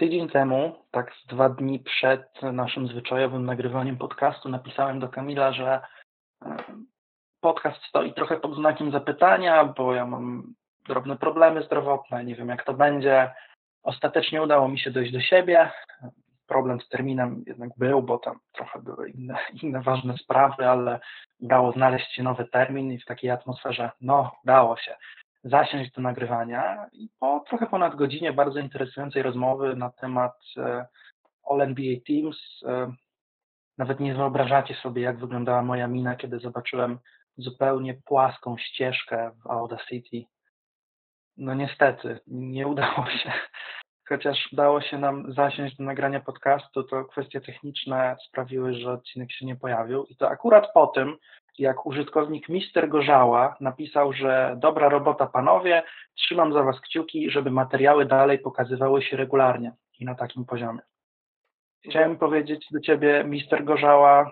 Tydzień temu, tak z 2 dni przed naszym zwyczajowym nagrywaniem podcastu, napisałem do Kamila, że podcast stoi trochę pod znakiem zapytania, bo ja mam drobne problemy zdrowotne, nie wiem jak to będzie. Ostatecznie udało mi się dojść do siebie. Problem z terminem jednak był, bo tam trochę były inne ważne sprawy, ale dało znaleźć się nowy termin i w takiej atmosferze, dało się zasiąść do nagrywania. I po trochę ponad godzinie bardzo interesującej rozmowy na temat All NBA Teams, nawet nie wyobrażacie sobie, jak wyglądała moja mina, kiedy zobaczyłem zupełnie płaską ścieżkę w Audacity. Niestety, nie udało się. Chociaż udało się nam zasiąść do nagrania podcastu, to kwestie techniczne sprawiły, że odcinek się nie pojawił. I to akurat po tym, jak użytkownik Mister Gorzała napisał, że dobra robota panowie, trzymam za was kciuki, żeby materiały dalej pokazywały się regularnie i na takim poziomie. Chciałem powiedzieć do ciebie, Mister Gorzała,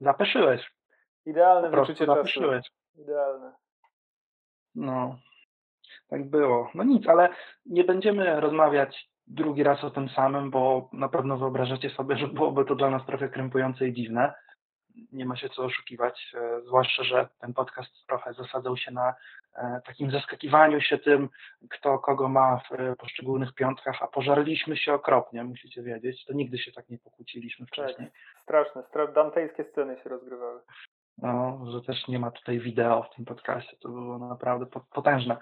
zapeszyłeś. Idealne wyczucie czasu. Idealne. Tak było. Nic, ale nie będziemy rozmawiać drugi raz o tym samym, bo na pewno wyobrażacie sobie, że byłoby to dla nas trochę krępujące i dziwne. Nie ma się co oszukiwać, zwłaszcza, że ten podcast trochę zasadzał się na takim zaskakiwaniu się tym, kto kogo ma w poszczególnych piątkach, a pożarliśmy się okropnie, musicie wiedzieć. To nigdy się tak nie pokłóciliśmy wcześniej. Tak, straszne, dantejskie sceny się rozgrywały. Że też nie ma tutaj wideo w tym podcaście, to było naprawdę potężne.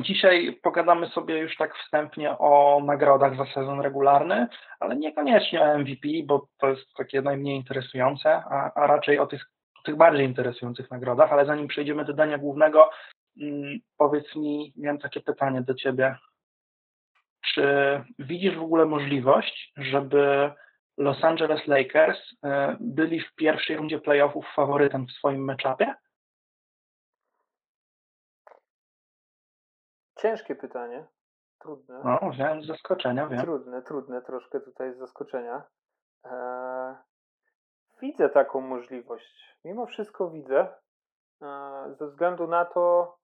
Dzisiaj pogadamy sobie już tak wstępnie o nagrodach za sezon regularny, ale niekoniecznie o MVP, bo to jest takie najmniej interesujące, a raczej o tych bardziej interesujących nagrodach, ale zanim przejdziemy do dania głównego, powiedz mi, miałem takie pytanie do ciebie. Czy widzisz w ogóle możliwość, żeby Los Angeles Lakers byli w pierwszej rundzie playoffów faworytem w swoim meczapie? Ciężkie pytanie, trudne. Wziąłem z zaskoczenia, wiem. Trudne troszkę tutaj z zaskoczenia. Widzę taką możliwość. Mimo wszystko widzę. Ze względu na to,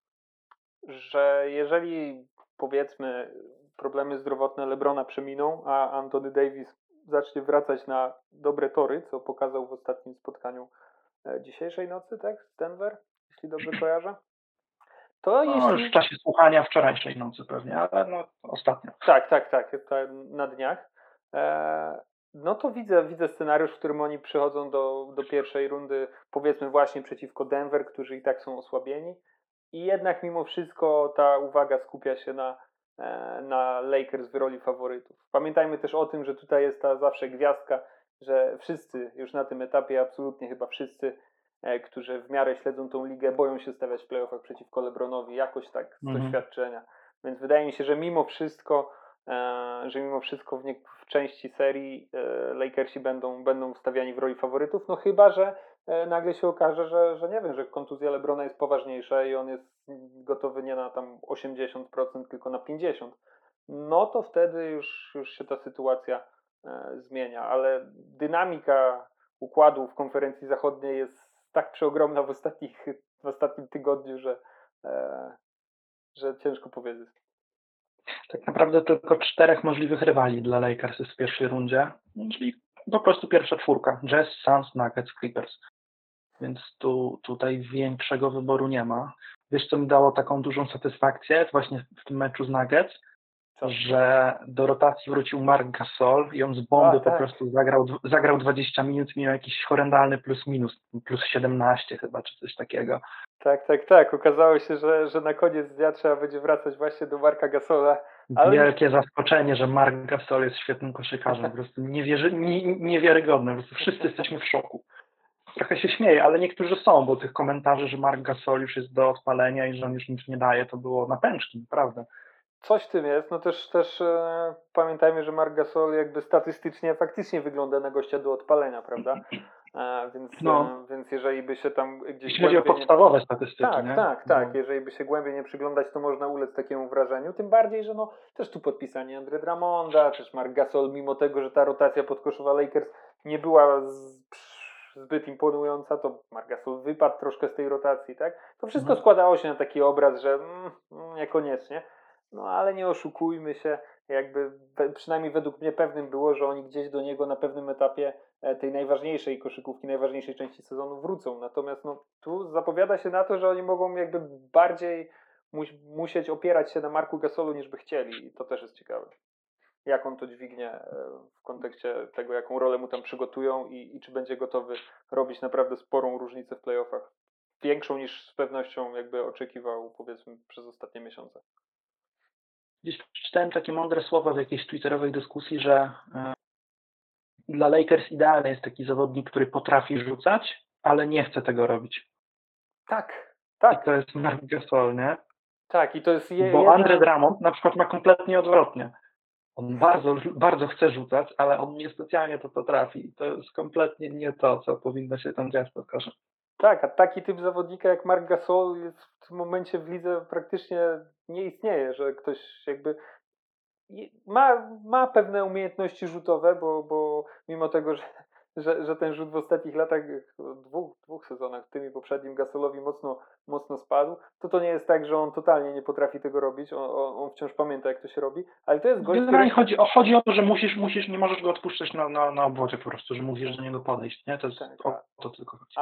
że jeżeli powiedzmy problemy zdrowotne LeBrona przeminą, a Anthony Davis zacznie wracać na dobre tory, co pokazał w ostatnim spotkaniu dzisiejszej nocy, tak? Z Denver, jeśli dobrze kojarzę. Już w czasie słuchania wczorajszej nocy pewnie, ale ostatnio. Tak, na dniach. To widzę scenariusz, w którym oni przychodzą do pierwszej rundy, powiedzmy właśnie przeciwko Denver, którzy i tak są osłabieni. I jednak mimo wszystko ta uwaga skupia się na Lakers w roli faworytów. Pamiętajmy też o tym, że tutaj jest ta zawsze gwiazdka, że wszyscy już na tym etapie, absolutnie chyba wszyscy, którzy w miarę śledzą tą ligę, boją się stawiać w playoffach przeciwko LeBronowi jakoś tak z doświadczenia. Więc wydaje mi się, że mimo wszystko w części serii Lakersi będą wstawiani w roli faworytów, chyba, że nagle się okaże, że nie wiem, że kontuzja LeBrona jest poważniejsza i on jest gotowy nie na tam 80%, tylko na 50%. To wtedy już się ta sytuacja zmienia, ale dynamika układu w konferencji zachodniej jest tak przeogromna w ostatnim tygodniu, że ciężko powiedzieć. Tak naprawdę tylko 4 możliwych rywali dla Lakers jest w pierwszej rundzie, czyli po prostu pierwsza 4: Jazz, Suns, Nuggets, Clippers. Więc tutaj większego wyboru nie ma. Wiesz, co mi dało taką dużą satysfakcję właśnie w tym meczu z Nuggets? Że do rotacji wrócił Marc Gasol i on z bomby po prostu zagrał 20 minut i miał jakiś horrendalny plus minus, plus 17 chyba, czy coś takiego. Tak. Okazało się, że na koniec dnia trzeba będzie wracać właśnie do Marca Gasola. Ale... Wielkie zaskoczenie, że Marc Gasol jest świetnym koszykarzem. Po prostu niewiarygodne. Po prostu wszyscy jesteśmy w szoku. Trochę się śmieję, ale niektórzy są, bo tych komentarzy, że Marc Gasol już jest do odpalenia i że on już nic nie daje, to było na pęczki, naprawdę. Coś w tym jest, też pamiętajmy, że Marc Gasol jakby statystycznie faktycznie wygląda na gościa do odpalenia, prawda? Więc jeżeli by się tam gdzieś... Jeśli chodzi o podstawowe statystyki, jeżeli by się głębiej nie przyglądać, to można ulec takiemu wrażeniu, tym bardziej, że też tu podpisanie André Drummonda, też Marc Gasol, mimo tego, że ta rotacja podkoszowa Lakers nie była zbyt imponująca, to Marc Gasol wypadł troszkę z tej rotacji, tak? To wszystko składało się na taki obraz, że niekoniecznie. Ale nie oszukujmy się, jakby przynajmniej według mnie pewnym było, że oni gdzieś do niego na pewnym etapie tej najważniejszej koszykówki, najważniejszej części sezonu wrócą. Natomiast no, tu zapowiada się na to, że oni mogą jakby bardziej musieć opierać się na Marcu Gasolu niż by chcieli i to też jest ciekawe. Jak on to dźwignie w kontekście tego, jaką rolę mu tam przygotują i czy będzie gotowy robić naprawdę sporą różnicę w playoffach. Większą niż z pewnością jakby oczekiwał, powiedzmy, przez ostatnie miesiące. Gdzieś przeczytałem takie mądre słowa w jakiejś twitterowej dyskusji, że dla Lakers idealny jest taki zawodnik, który potrafi rzucać, ale nie chce tego robić. Tak, tak. I to jest Marc Gasol, nie? Tak, i to jest... Bo André Drummond na przykład ma kompletnie odwrotnie. On bardzo, bardzo chce rzucać, ale on niespecjalnie to potrafi. To jest kompletnie nie to, co powinno się tam dziać pod koszem. Tak, a taki typ zawodnika jak Marc Gasol jest w tym momencie w lidze praktycznie nie istnieje, że ktoś jakby ma pewne umiejętności rzutowe, bo mimo tego, że ten rzut w ostatnich latach, dwóch sezonach, w tym i poprzednim, Gasolowi mocno spadł, to nie jest tak, że on totalnie nie potrafi tego robić, on wciąż pamięta, jak to się robi, ale to jest gość, który... Chodzi o to, że musisz, nie możesz go odpuszczać na obwodzie po prostu, że musisz do niego podejść, nie? To jest tak, to tylko chodzi.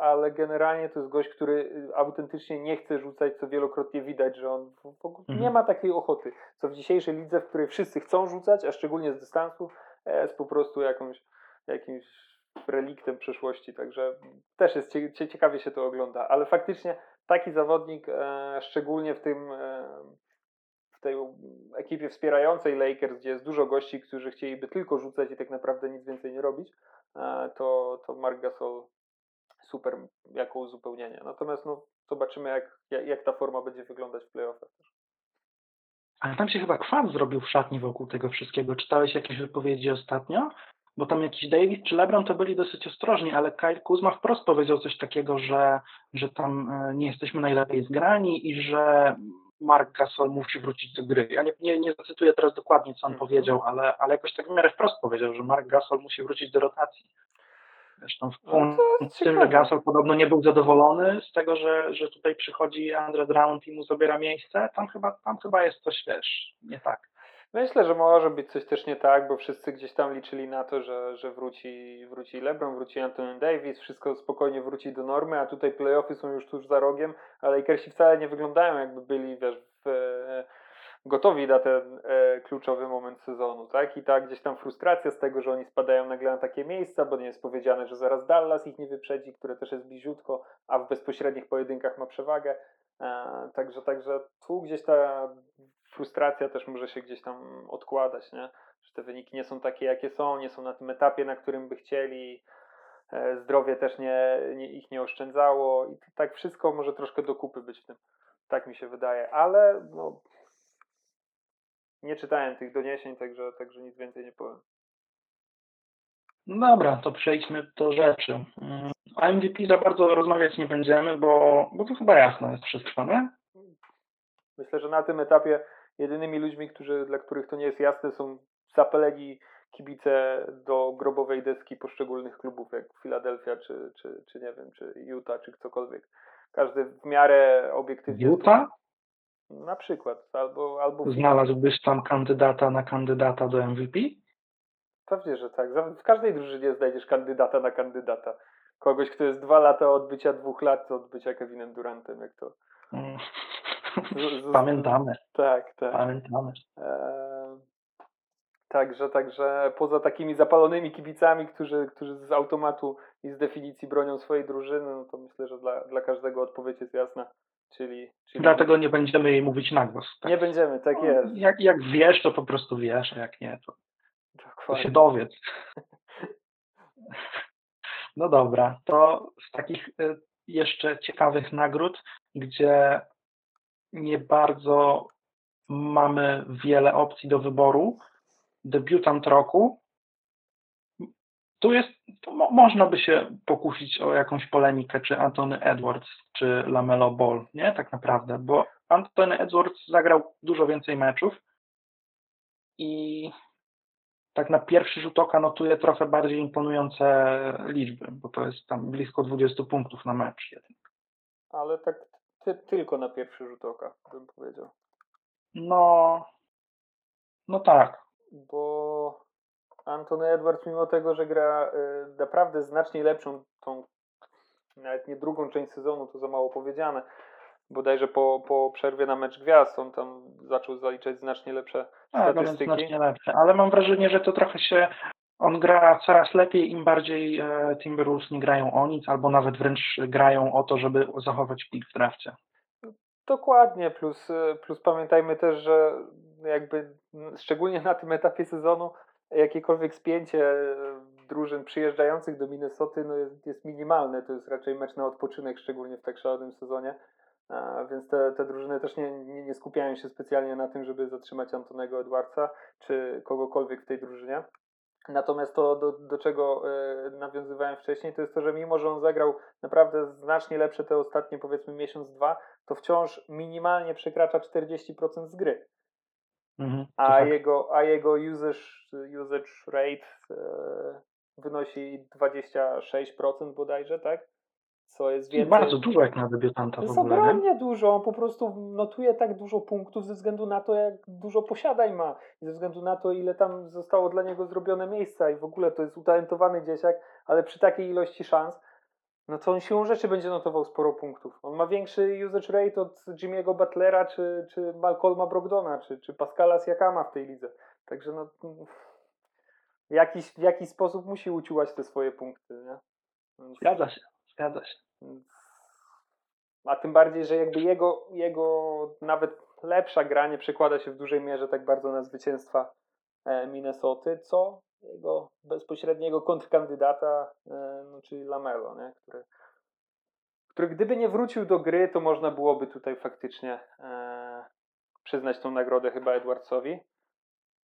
Ale generalnie to jest gość, który autentycznie nie chce rzucać, co wielokrotnie widać, że on nie ma takiej ochoty, co w dzisiejszej lidze, w której wszyscy chcą rzucać, a szczególnie z dystansu, jest po prostu jakimś reliktem przeszłości, także też jest ciekawie się to ogląda, ale faktycznie taki zawodnik, szczególnie w tej ekipie wspierającej Lakers, gdzie jest dużo gości, którzy chcieliby tylko rzucać i tak naprawdę nic więcej nie robić, to Marc Gasol super jako uzupełnienie. Natomiast no, zobaczymy, jak ta forma będzie wyglądać w playoffach. Ale tam się chyba kwas zrobił w szatni wokół tego wszystkiego. Czytałeś jakieś wypowiedzi ostatnio? Bo tam jakiś Davis czy LeBron to byli dosyć ostrożni, ale Kyle Kuzma wprost powiedział coś takiego, że tam nie jesteśmy najlepiej zgrani i że Marc Gasol musi wrócić do gry. Ja nie zacytuję teraz dokładnie, co on powiedział, ale jakoś tak w miarę wprost powiedział, że Marc Gasol musi wrócić do rotacji. Zresztą w tym, że Gasol podobno nie był zadowolony z tego, że tutaj przychodzi Andre Drummond i mu zabiera miejsce, tam chyba jest coś, wiesz, nie tak. Myślę, że może być coś też nie tak, bo wszyscy gdzieś tam liczyli na to, że wróci LeBron, wróci Anthony Davis, wszystko spokojnie wróci do normy, a tutaj playoffy są już tuż za rogiem, ale Lakersi wcale nie wyglądają, jakby byli gotowi na ten kluczowy moment sezonu, tak? I gdzieś tam frustracja z tego, że oni spadają nagle na takie miejsca, bo nie jest powiedziane, że zaraz Dallas ich nie wyprzedzi, które też jest bliziutko, a w bezpośrednich pojedynkach ma przewagę. Także tu gdzieś ta frustracja też może się gdzieś tam odkładać, nie? Że te wyniki nie są takie, jakie są, nie są na tym etapie, na którym by chcieli, zdrowie też ich nie oszczędzało i tak wszystko może troszkę do kupy być w tym, tak mi się wydaje, ale no, nie czytałem tych doniesień, także nic więcej nie powiem. Dobra, to przejdźmy do rzeczy. O MVP za bardzo rozmawiać nie będziemy, bo to chyba jasno jest wszystko, nie? Myślę, że na tym etapie jedynymi ludźmi, dla których to nie jest jasne, są zapaleni kibice do grobowej deski poszczególnych klubów, jak Philadelphia, czy nie wiem, czy Utah, czy ktokolwiek. Każdy w miarę obiektywnie... Utah? Na przykład. Albo znalazłbyś tam kandydata na kandydata do MVP? Pewnie, że tak. W każdej drużynie znajdziesz kandydata na kandydata. Kogoś, kto jest 2 lata od bycia 2 lat, od bycia Kevinem Durantem, jak to... Pamiętamy. Tak. Pamiętamy. Także poza takimi zapalonymi kibicami, którzy z automatu i z definicji bronią swojej drużyny, no to myślę, że dla każdego odpowiedź jest jasna. Czyli... Dlatego nie będziemy jej mówić na głos. Tak? Nie będziemy, tak no, jest. Jak wiesz, to po prostu wiesz, a jak nie, to się dowiedz. No dobra, to z takich jeszcze ciekawych nagród, gdzie nie bardzo mamy wiele opcji do wyboru. Debiutant roku. Można by się pokusić o jakąś polemikę, czy Anthony Edwards, czy LaMelo Ball, nie? Tak naprawdę, bo Anthony Edwards zagrał dużo więcej meczów i tak na pierwszy rzut oka notuje trochę bardziej imponujące liczby, bo to jest tam blisko 20 punktów na mecz jeden. Ale tak tylko na pierwszy rzut oka, bym powiedział. No, No tak. Bo Anthony Edwards, mimo tego, że gra naprawdę znacznie lepszą, tą nawet nie drugą część sezonu, to za mało powiedziane, bodajże po przerwie na mecz gwiazd on tam zaczął zaliczać znacznie lepsze statystyki. Znacznie lepsze, ale mam wrażenie, że to trochę się... On gra coraz lepiej, im bardziej Timberwolves nie grają o nic, albo nawet wręcz grają o to, żeby zachować pik w drafcie. Dokładnie, plus pamiętajmy też, że jakby szczególnie na tym etapie sezonu jakiekolwiek spięcie drużyn przyjeżdżających do Minnesoty no jest minimalne, to jest raczej mecz na odpoczynek, szczególnie w tak szalonym sezonie, więc te drużyny też nie skupiają się specjalnie na tym, żeby zatrzymać Antonego Edwardsa czy kogokolwiek w tej drużynie. Natomiast to, do czego nawiązywałem wcześniej, to jest to, że mimo, że on zagrał naprawdę znacznie lepsze te ostatnie, powiedzmy, miesiąc, dwa, to wciąż minimalnie przekracza 40% z gry. Mhm, jego usage rate wynosi 26% bodajże, tak? Co jest więcej. Bardzo dużo jak na debiutanta w ogóle. To jest ogromnie dużo. On po prostu notuje tak dużo punktów ze względu na to, jak dużo posiadań ma. I ze względu na to, ile tam zostało dla niego zrobione miejsca. I w ogóle to jest utalentowany dzieciak, ale przy takiej ilości szans, no to on siłą rzeczy będzie notował sporo punktów. On ma większy usage rate od Jimmy'ego Butlera, czy Malcolma Brogdona, czy Pascala Siakama w tej lidze. Także no, w jakiś sposób musi uciułać te swoje punkty, nie? Zgadza się. Zgadza się. A tym bardziej, że jakby jego nawet lepsza gra nie przekłada się w dużej mierze tak bardzo na zwycięstwa Minnesoty, co jego bezpośredniego kontrkandydata, czyli Lamelo, nie? Który gdyby nie wrócił do gry, to można byłoby tutaj faktycznie przyznać tą nagrodę chyba Edwardsowi.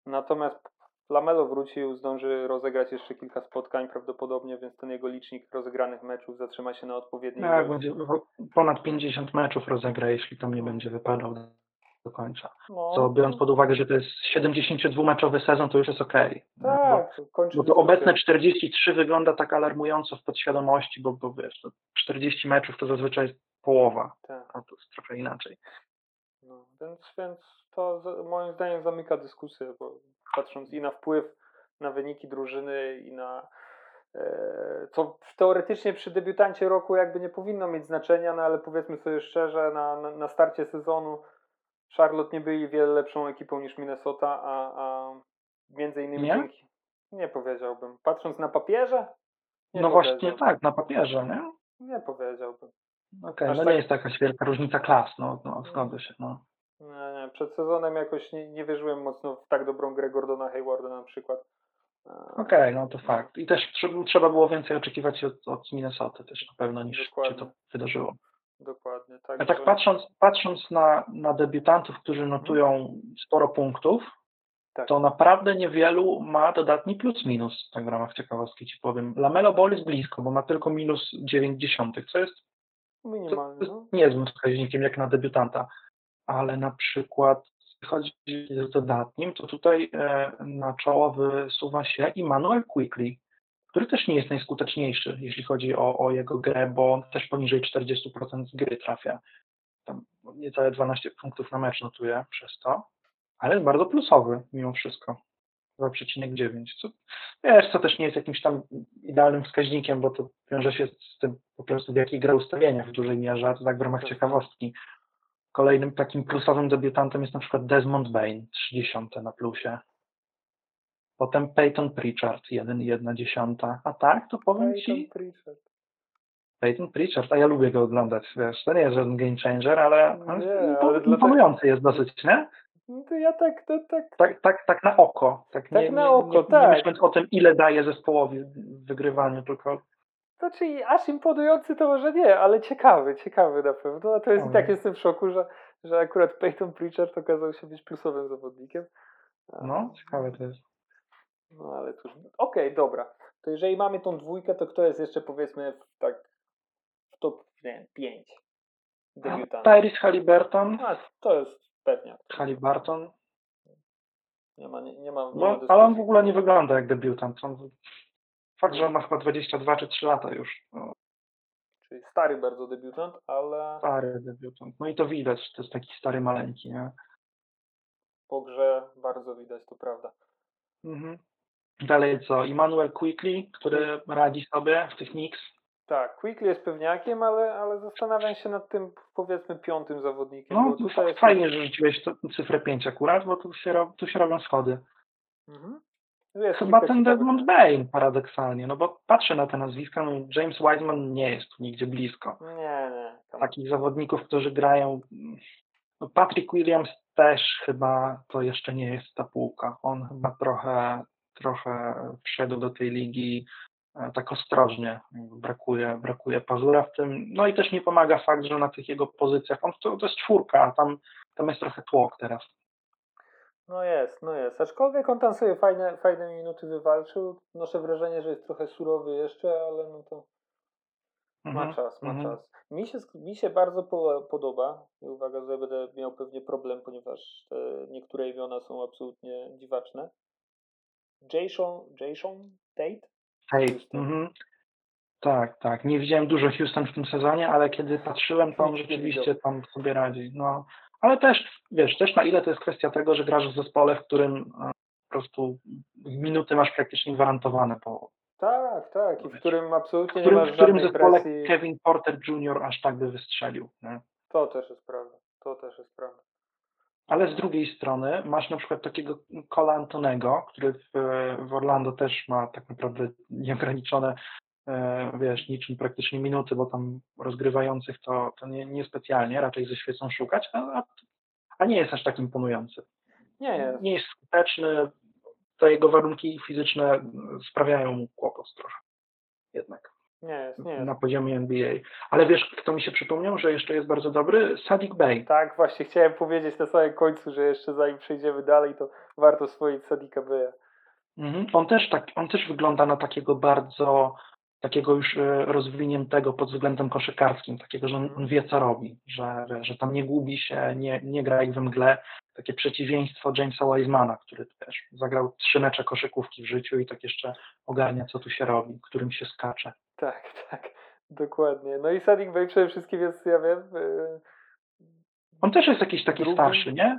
Natomiast Lamelo wrócił, zdąży rozegrać jeszcze kilka spotkań prawdopodobnie, więc ten jego licznik rozegranych meczów zatrzyma się na odpowiedniej... Tak, będzie ponad 50 meczów rozegra, jeśli tam nie będzie wypadał do końca. No. Co biorąc pod uwagę, że to jest 72-meczowy sezon, to już jest okej. Okay, tak. Bo to obecne 43 wygląda tak alarmująco w podświadomości, bo wiesz, 40 meczów to zazwyczaj jest połowa, tak. A to jest trochę inaczej. No, więc to moim zdaniem zamyka dyskusję, bo patrząc i na wpływ na wyniki drużyny i na co teoretycznie przy debiutancie roku jakby nie powinno mieć znaczenia, no ale powiedzmy sobie szczerze, na starcie sezonu Charlotte nie byli wiele lepszą ekipą niż Minnesota, a między innymi nie? Dzięki... Nie powiedziałbym. Patrząc na papierze? No właśnie tak, na papierze, nie? Nie powiedziałbym. Okej, no tak... nie jest jakaś wielka różnica klas, no zgodzę się, no. Nie, przed sezonem jakoś nie wierzyłem mocno w tak dobrą grę Gordona Haywarda na przykład. Okej, no to fakt. I też trzeba było więcej oczekiwać od Minnesoty też na pewno, niż Dokładnie. Się to wydarzyło. Dokładnie. Tak, a tak patrząc na debiutantów, którzy notują sporo punktów, tak. To naprawdę niewielu ma dodatni plus-minus, tak w ramach ciekawostki ci powiem. LaMelo Ball jest blisko, bo ma tylko minus 0,9, co jest minimalnie, no. Niezłym wskaźnikiem jak na debiutanta. Ale na przykład jeśli chodzi o dodatnim, to tutaj na czoło wysuwa się Immanuel Quickley, który też nie jest najskuteczniejszy, jeśli chodzi o jego grę, bo też poniżej 40% z gry trafia. Tam niecałe 12 punktów na mecz notuje przez to, ale jest bardzo plusowy mimo wszystko. 2,9. Co też nie jest jakimś tam idealnym wskaźnikiem, bo to wiąże się z tym po prostu w jakiej gra ustawienia w dużej mierze, to tak w ramach ciekawostki. Kolejnym takim plusowym debiutantem jest na przykład Desmond Bain, 0,3 na plusie. Potem Peyton Pritchard, 1,1. A tak, to powiem ci... Peyton Pritchard, a ja lubię go oglądać, wiesz, to nie jest żaden game changer, ale imponujący jest dosyć, nie? To ja tak na oko. Nie myśląc o tym, ile daje zespołowi w wygrywaniu, tylko... Znaczy aż imponujący to może nie, ale ciekawy na pewno. A to jest i tak jestem w szoku, że akurat Peyton Pritchard okazał się być plusowym zawodnikiem. No, ciekawe to jest. No ale cóż, okej, dobra. To jeżeli mamy tą dwójkę, to kto jest jeszcze powiedzmy w top 5 debiutantów? Tyrese Haliburton. To jest pewnie. Haliburton. Nie ma ale on w ogóle nie wygląda jak debiutant. Fakt, że on ma chyba 22 czy 3 lata już. No. Czyli stary bardzo debiutant, ale... Stary debiutant. No i to widać, to jest taki stary, maleńki, nie? po grze bardzo widać, to prawda. Mhm. Dalej co? Immanuel Quickley, który radzi sobie w tych Knicks. Tak, Quickley jest pewniakiem, ale zastanawiam się nad tym, powiedzmy, piątym zawodnikiem. No, bo tutaj fajnie, jest... że rzuciłeś cyfrę 5 akurat, bo tu się robią schody. Mhm. Chyba ten Desmond Bane paradoksalnie, no bo patrzę na te nazwiska, no James Wiseman nie jest tu nigdzie blisko. Nie. Tam... Takich zawodników, którzy grają... No Patrick Williams też chyba to jeszcze nie jest ta półka. On chyba trochę wszedł do tej ligi tak ostrożnie. Brakuje pazura w tym. No i też nie pomaga fakt, że na tych jego pozycjach, on to jest czwórka, a tam jest trochę tłok teraz. No jest. Aczkolwiek on tam sobie fajne minuty wywalczył. Noszę wrażenie, że jest trochę surowy jeszcze, ale no to ma czas. Mi się bardzo podoba. I uwaga, że będę miał pewnie problem, ponieważ te niektóre imiona są absolutnie dziwaczne. Jason Tate? Tak. Nie widziałem dużo Houston w tym sezonie, ale kiedy patrzyłem, to on rzeczywiście tam sobie radzi. No. Ale też, wiesz, na ile to jest kwestia tego, że grasz w zespole, w którym po prostu minuty masz praktycznie gwarantowane. Tak. I w którym absolutnie nie masz żadnej presji. W którym zespole Kevin Porter Jr. aż tak by wystrzelił. Nie? To też jest prawda. Ale z drugiej strony masz na przykład takiego Cola Antonego, który w Orlando też ma tak naprawdę nieograniczone, niczym praktycznie minuty, bo tam rozgrywających to niespecjalnie, raczej ze świecą szukać, a nie jest aż tak imponujący. Nie jest skuteczny, to jego warunki fizyczne sprawiają mu kłopot trochę jednak. Nie. Na poziomie NBA. Ale wiesz, kto mi się przypomniał, że jeszcze jest bardzo dobry? Saddiq Bey. Tak, właśnie chciałem powiedzieć na samym końcu, że jeszcze zanim przejdziemy dalej, to warto swoić Saddiqa Beya. Mhm. On też wygląda na takiego już rozwiniętego pod względem koszykarskim, takiego, że on wie, co robi, że tam nie gubi się, nie gra jak we mgle. Takie przeciwieństwo Jamesa Wisemana, który też zagrał 3 mecze koszykówki w życiu i tak jeszcze ogarnia, co tu się robi, którym się skacze. Tak, dokładnie. No i Saddiq Bey przede wszystkim jest, ja wiem... On też jest jakiś taki starszy, nie?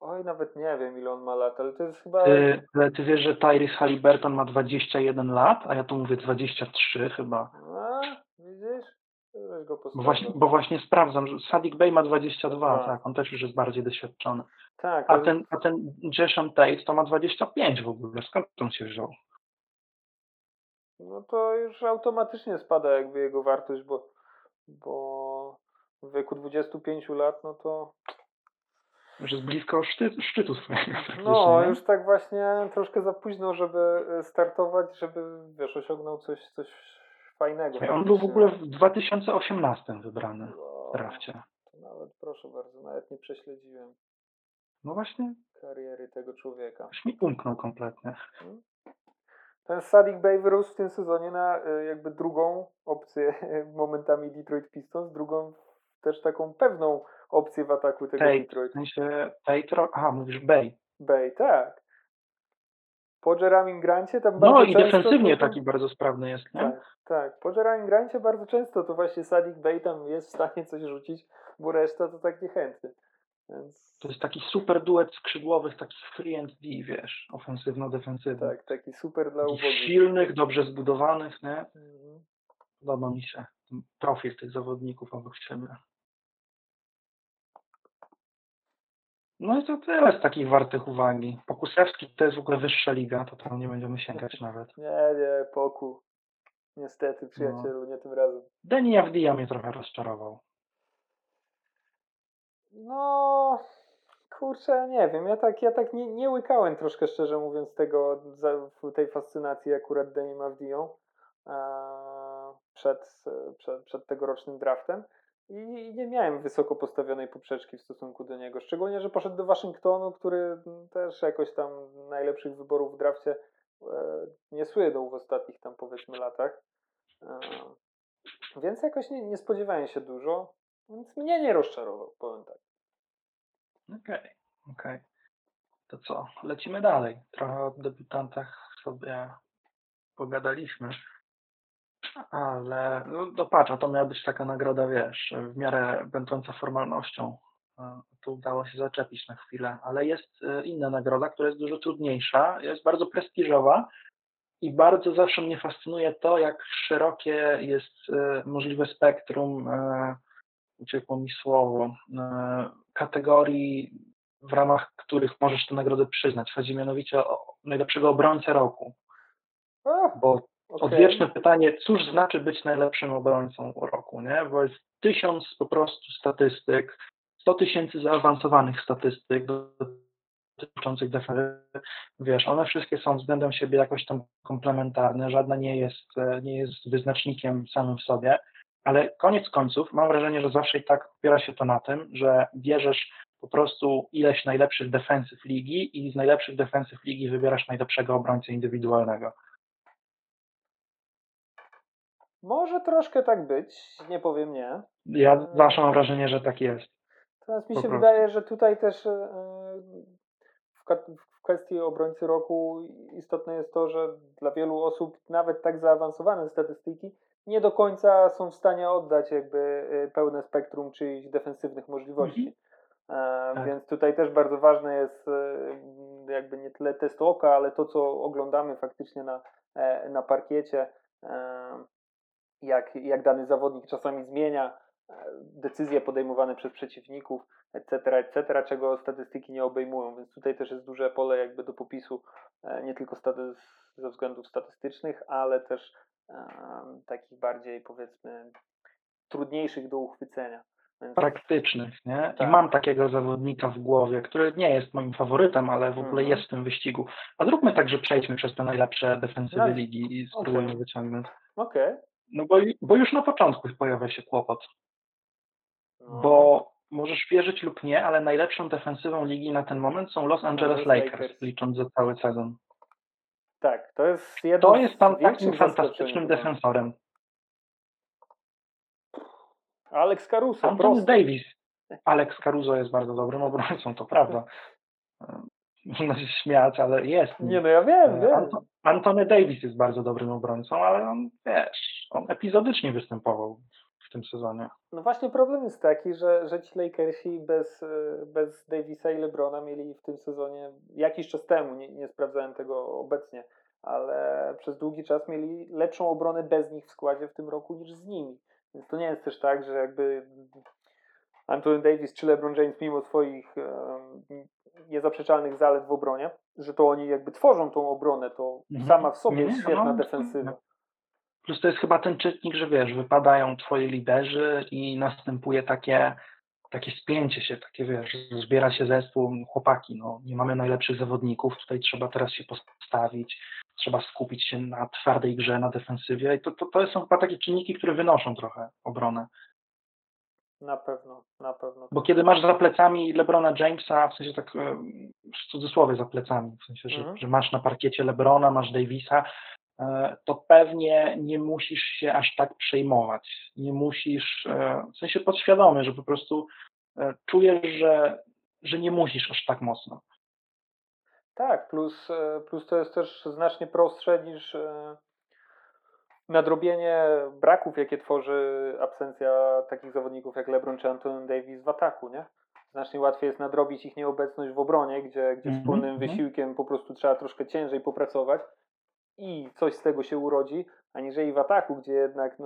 Oj, nawet nie wiem, ile on ma lat, ale to jest chyba... Ty wiesz, że Tyrese Haliburton ma 21 lat, a ja tu mówię 23 chyba. A, widzisz? Bo właśnie sprawdzam, że Saddiq Bey ma 22, tak, on też już jest bardziej doświadczony. Tak. A ten Jason Tate to ma 25 w ogóle, skąd on się wziął? No to już automatycznie spada jakby jego wartość, bo w wieku 25 lat, no to... Już jest blisko szczytu swojego. No, już tak właśnie troszkę za późno, żeby startować, żeby osiągnął coś fajnego. On był w ogóle w 2018 wybrany w drafcie. Nawet, proszę bardzo, nawet nie prześledziłem. No właśnie. Kariery tego człowieka. Już mi umknął kompletnie. Ten Saddiq Bey wyrósł w tym sezonie na jakby drugą opcję momentami Detroit Pistons, drugą też taką pewną opcję w ataku tego Detroit. W sensie mówisz Bey. Bey, tak. Po Jeremy Grancie tam bardzo często... No i defensywnie taki bardzo sprawny jest, nie? Tak. Po Jeremy Grancie bardzo często to właśnie Saddiq Bey tam jest w stanie coś rzucić, bo reszta to tak niechętny. Więc... To jest taki super duet skrzydłowych, takich free and D, wiesz, ofensywno-defensywny. Tak, taki super dla ubogich. Silnych, dobrze zbudowanych, nie? Mhm. Podoba mi się profil tych zawodników obok siebie. No i to tyle z takich wartych uwagi. Pokusewski to jest w ogóle wyższa liga, to tam nie będziemy sięgać nawet. Nie, Poku. Niestety, przyjacielu, nie tym razem. Deni Avdija mnie trochę rozczarował. No, kurczę, nie wiem. Ja tak nie łykałem troszkę, szczerze mówiąc, tej fascynacji akurat Denim Avdiją przed tegorocznym draftem. I nie miałem wysoko postawionej poprzeczki w stosunku do niego. Szczególnie, że poszedł do Waszyngtonu, który też jakoś tam najlepszych wyborów w drafcie nie słynął w ostatnich tam powiedzmy latach. Więc jakoś nie spodziewałem się dużo. Więc mnie nie rozczarował, powiem tak. Okej. To co? Lecimy dalej. Trochę o debiutantach sobie pogadaliśmy. Ale, no to patrz, to miała być taka nagroda, wiesz, w miarę będąca formalnością tu udało się zaczepić na chwilę, ale jest inna nagroda, która jest dużo trudniejsza, jest bardzo prestiżowa i bardzo zawsze mnie fascynuje to, jak szerokie jest możliwe spektrum, uciekło mi słowo, kategorii, w ramach których możesz tę nagrodę przyznać. Chodzi mianowicie o najlepszego obrońcę roku, bo odwieczne pytanie, cóż znaczy być najlepszym obrońcą roku, nie? Bo jest 1000 po prostu statystyk, 100 000 zaawansowanych statystyk dotyczących defensywy, wiesz, one wszystkie są względem siebie jakoś tam komplementarne, żadna nie jest wyznacznikiem samym w sobie, ale koniec końców mam wrażenie, że zawsze i tak opiera się to na tym, że bierzesz po prostu ileś najlepszych defensyw ligi i z najlepszych defensyw ligi wybierasz najlepszego obrońcę indywidualnego. Może troszkę tak być, nie powiem nie. Ja zawsze mam wrażenie, że tak jest. Teraz mi się wydaje, że tutaj też w kwestii obrońcy roku istotne jest to, że dla wielu osób nawet tak zaawansowane statystyki nie do końca są w stanie oddać jakby pełne spektrum czyichś defensywnych możliwości. Tak. Więc tutaj też bardzo ważne jest jakby nie tyle test oka, ale to, co oglądamy faktycznie na parkiecie, jak dany zawodnik czasami zmienia decyzje podejmowane przez przeciwników, etc., etc., czego statystyki nie obejmują, więc tutaj też jest duże pole jakby do popisu, nie tylko ze względów statystycznych, ale też takich bardziej, powiedzmy, trudniejszych do uchwycenia. Praktycznych, nie? Tak. I mam takiego zawodnika w głowie, który nie jest moim faworytem, ale w ogóle jest w tym wyścigu. A zróbmy tak, że przejdźmy przez te najlepsze defensywy ligi i spróbujmy wyciągnąć. Okej. No bo już na początku pojawia się kłopot. Bo możesz wierzyć lub nie, ale najlepszą defensywą ligi na ten moment są Los Angeles Lakers, licząc za cały sezon. Tak, to jest jedno. To jest tam takim fantastycznym defensorem. Alex Caruso. Anthony Davis. Alex Caruso jest bardzo dobrym obrońcą, to prawda. Można się śmiać, ale jest. Nie, no ja wiem. Anthony Davis jest bardzo dobrym obrońcą, ale on, wiesz, on epizodycznie występował w tym sezonie. No właśnie problem jest taki, że ci Lakersi bez Davisa i LeBrona mieli w tym sezonie, jakiś czas temu, nie sprawdzałem tego obecnie, ale przez długi czas mieli lepszą obronę bez nich w składzie w tym roku niż z nimi. Więc to nie jest też tak, że jakby Anthony Davis czy LeBron James mimo swoich niezaprzeczalnych zalet w obronie, że to oni jakby tworzą tą obronę, to sama w sobie jest świetna defensywa. Plus to jest chyba ten czytnik, że wiesz, wypadają twoi liderzy i następuje takie spięcie się, takie wiesz, zbiera się zespół, chłopaki, no nie mamy najlepszych zawodników, tutaj trzeba teraz się postawić, trzeba skupić się na twardej grze, na defensywie i to są chyba takie czynniki, które wynoszą trochę obronę. Na pewno. Bo kiedy masz za plecami LeBrona Jamesa, w sensie tak w cudzysłowie za plecami, w sensie, że masz na parkiecie LeBrona, masz Davisa, to pewnie nie musisz się aż tak przejmować. Nie musisz, w sensie podświadomy, że po prostu czujesz, że nie musisz aż tak mocno. Tak, plus to jest też znacznie prostsze niż nadrobienie braków, jakie tworzy absencja takich zawodników jak LeBron czy Anthony Davis w ataku, nie? Znacznie łatwiej jest nadrobić ich nieobecność w obronie, gdzie wspólnym wysiłkiem po prostu trzeba troszkę ciężej popracować i coś z tego się urodzi, aniżeli w ataku, gdzie jednak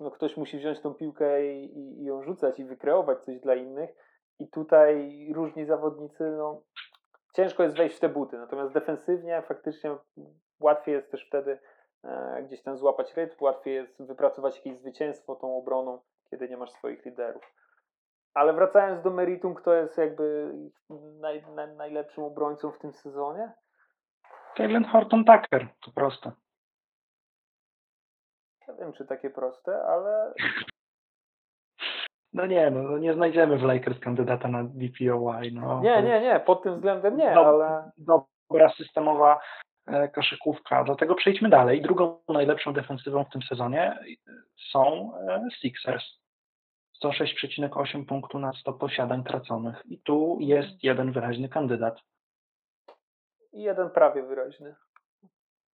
no ktoś musi wziąć tą piłkę i ją rzucać i wykreować coś dla innych i tutaj różni zawodnicy, no ciężko jest wejść w te buty, natomiast defensywnie faktycznie łatwiej jest też wtedy gdzieś tam złapać rytm, łatwiej jest wypracować jakieś zwycięstwo tą obroną, kiedy nie masz swoich liderów. Ale wracając do meritum, kto jest jakby najlepszym obrońcą w tym sezonie? Kalen Horton-Tucker, to proste. Nie wiem, czy takie proste, ale... No nie znajdziemy w Lakers kandydata na DPOY. Nie, pod tym względem nie, ale... Dobra systemowa koszykówka, dlatego przejdźmy dalej. Drugą najlepszą defensywą w tym sezonie są Sixers. 106,8 punktu na 100 posiadań traconych. I tu jest jeden wyraźny kandydat. I jeden prawie wyraźny.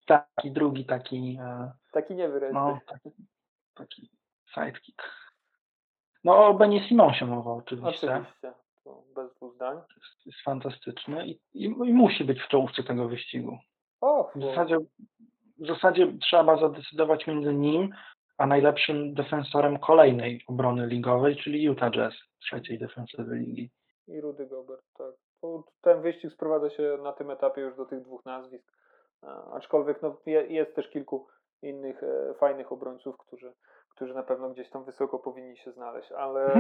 Tak, i drugi taki... Taki niewyraźny. No, taki sidekick. No o Benie Simonsie mowa oczywiście. no, bez dwóch zdań. Jest fantastyczny i musi być w czołówce tego wyścigu. W zasadzie trzeba zadecydować między nim a najlepszym defensorem kolejnej obrony ligowej, czyli Utah Jazz, trzeciej defensywy ligi. I Rudy Gobert, tak. Ten wyścig sprowadza się na tym etapie już do tych dwóch nazwisk. Aczkolwiek no, jest też kilku innych fajnych obrońców, którzy na pewno gdzieś tam wysoko powinni się znaleźć, ale...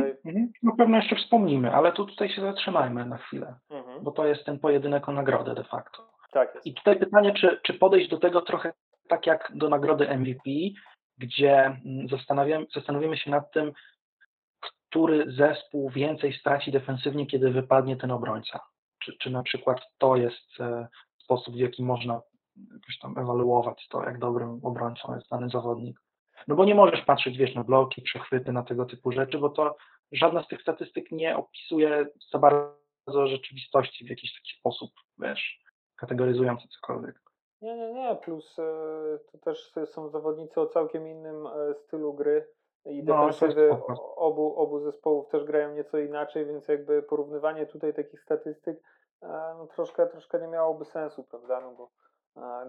Na pewno jeszcze wspomnimy, ale tutaj się zatrzymajmy na chwilę, bo to jest ten pojedynek o nagrodę de facto. Tak jest. I tutaj pytanie, czy podejść do tego trochę tak jak do nagrody MVP, gdzie zastanowimy się nad tym, który zespół więcej straci defensywnie, kiedy wypadnie ten obrońca. Czy na przykład to jest sposób, w jaki można jakoś tam ewaluować to, jak dobrym obrońcą jest dany zawodnik. No bo nie możesz patrzeć, wiesz, na bloki, przechwyty, na tego typu rzeczy, bo to żadna z tych statystyk nie opisuje za bardzo rzeczywistości w jakiś taki sposób, wiesz, kategoryzujący cokolwiek. Nie, plus to też są zawodnicy o całkiem innym stylu gry i defensywy obu zespołów też grają nieco inaczej, więc jakby porównywanie tutaj takich statystyk no, troszkę nie miałoby sensu, prawda, no bo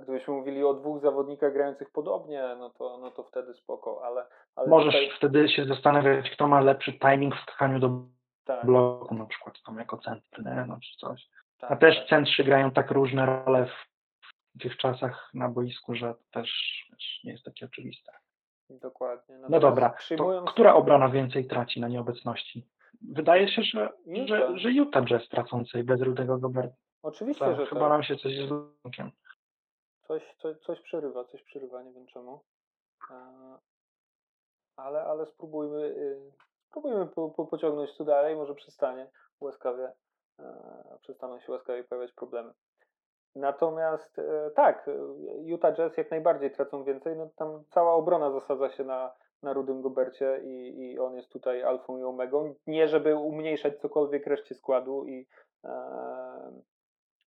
gdybyśmy mówili o dwóch zawodnikach grających podobnie, no to wtedy spoko, ale możesz tutaj... wtedy się zastanawiać, kto ma lepszy timing w skakaniu do bloku, na przykład tam jako centry, no, czy coś. Tak, też centrzy grają tak różne role w tych czasach na boisku, że to też nie jest takie oczywiste. Dokładnie. Natomiast no dobra, która obrona więcej traci na nieobecności? Wydaje się, że Utah Jazz tracącej bez Rudego Goberta. Oczywiście, że tak. Chyba nam się coś z lukiem. Coś przerywa, nie wiem czemu. Ale spróbujmy pociągnąć tu dalej, może przestaną się łaskawie pojawiać problemy. Natomiast tak, Utah Jazz jak najbardziej tracą więcej, no tam cała obrona zasadza się na Rudym Gobercie i on jest tutaj alfą i omegą. Nie żeby umniejszać cokolwiek reszcie składu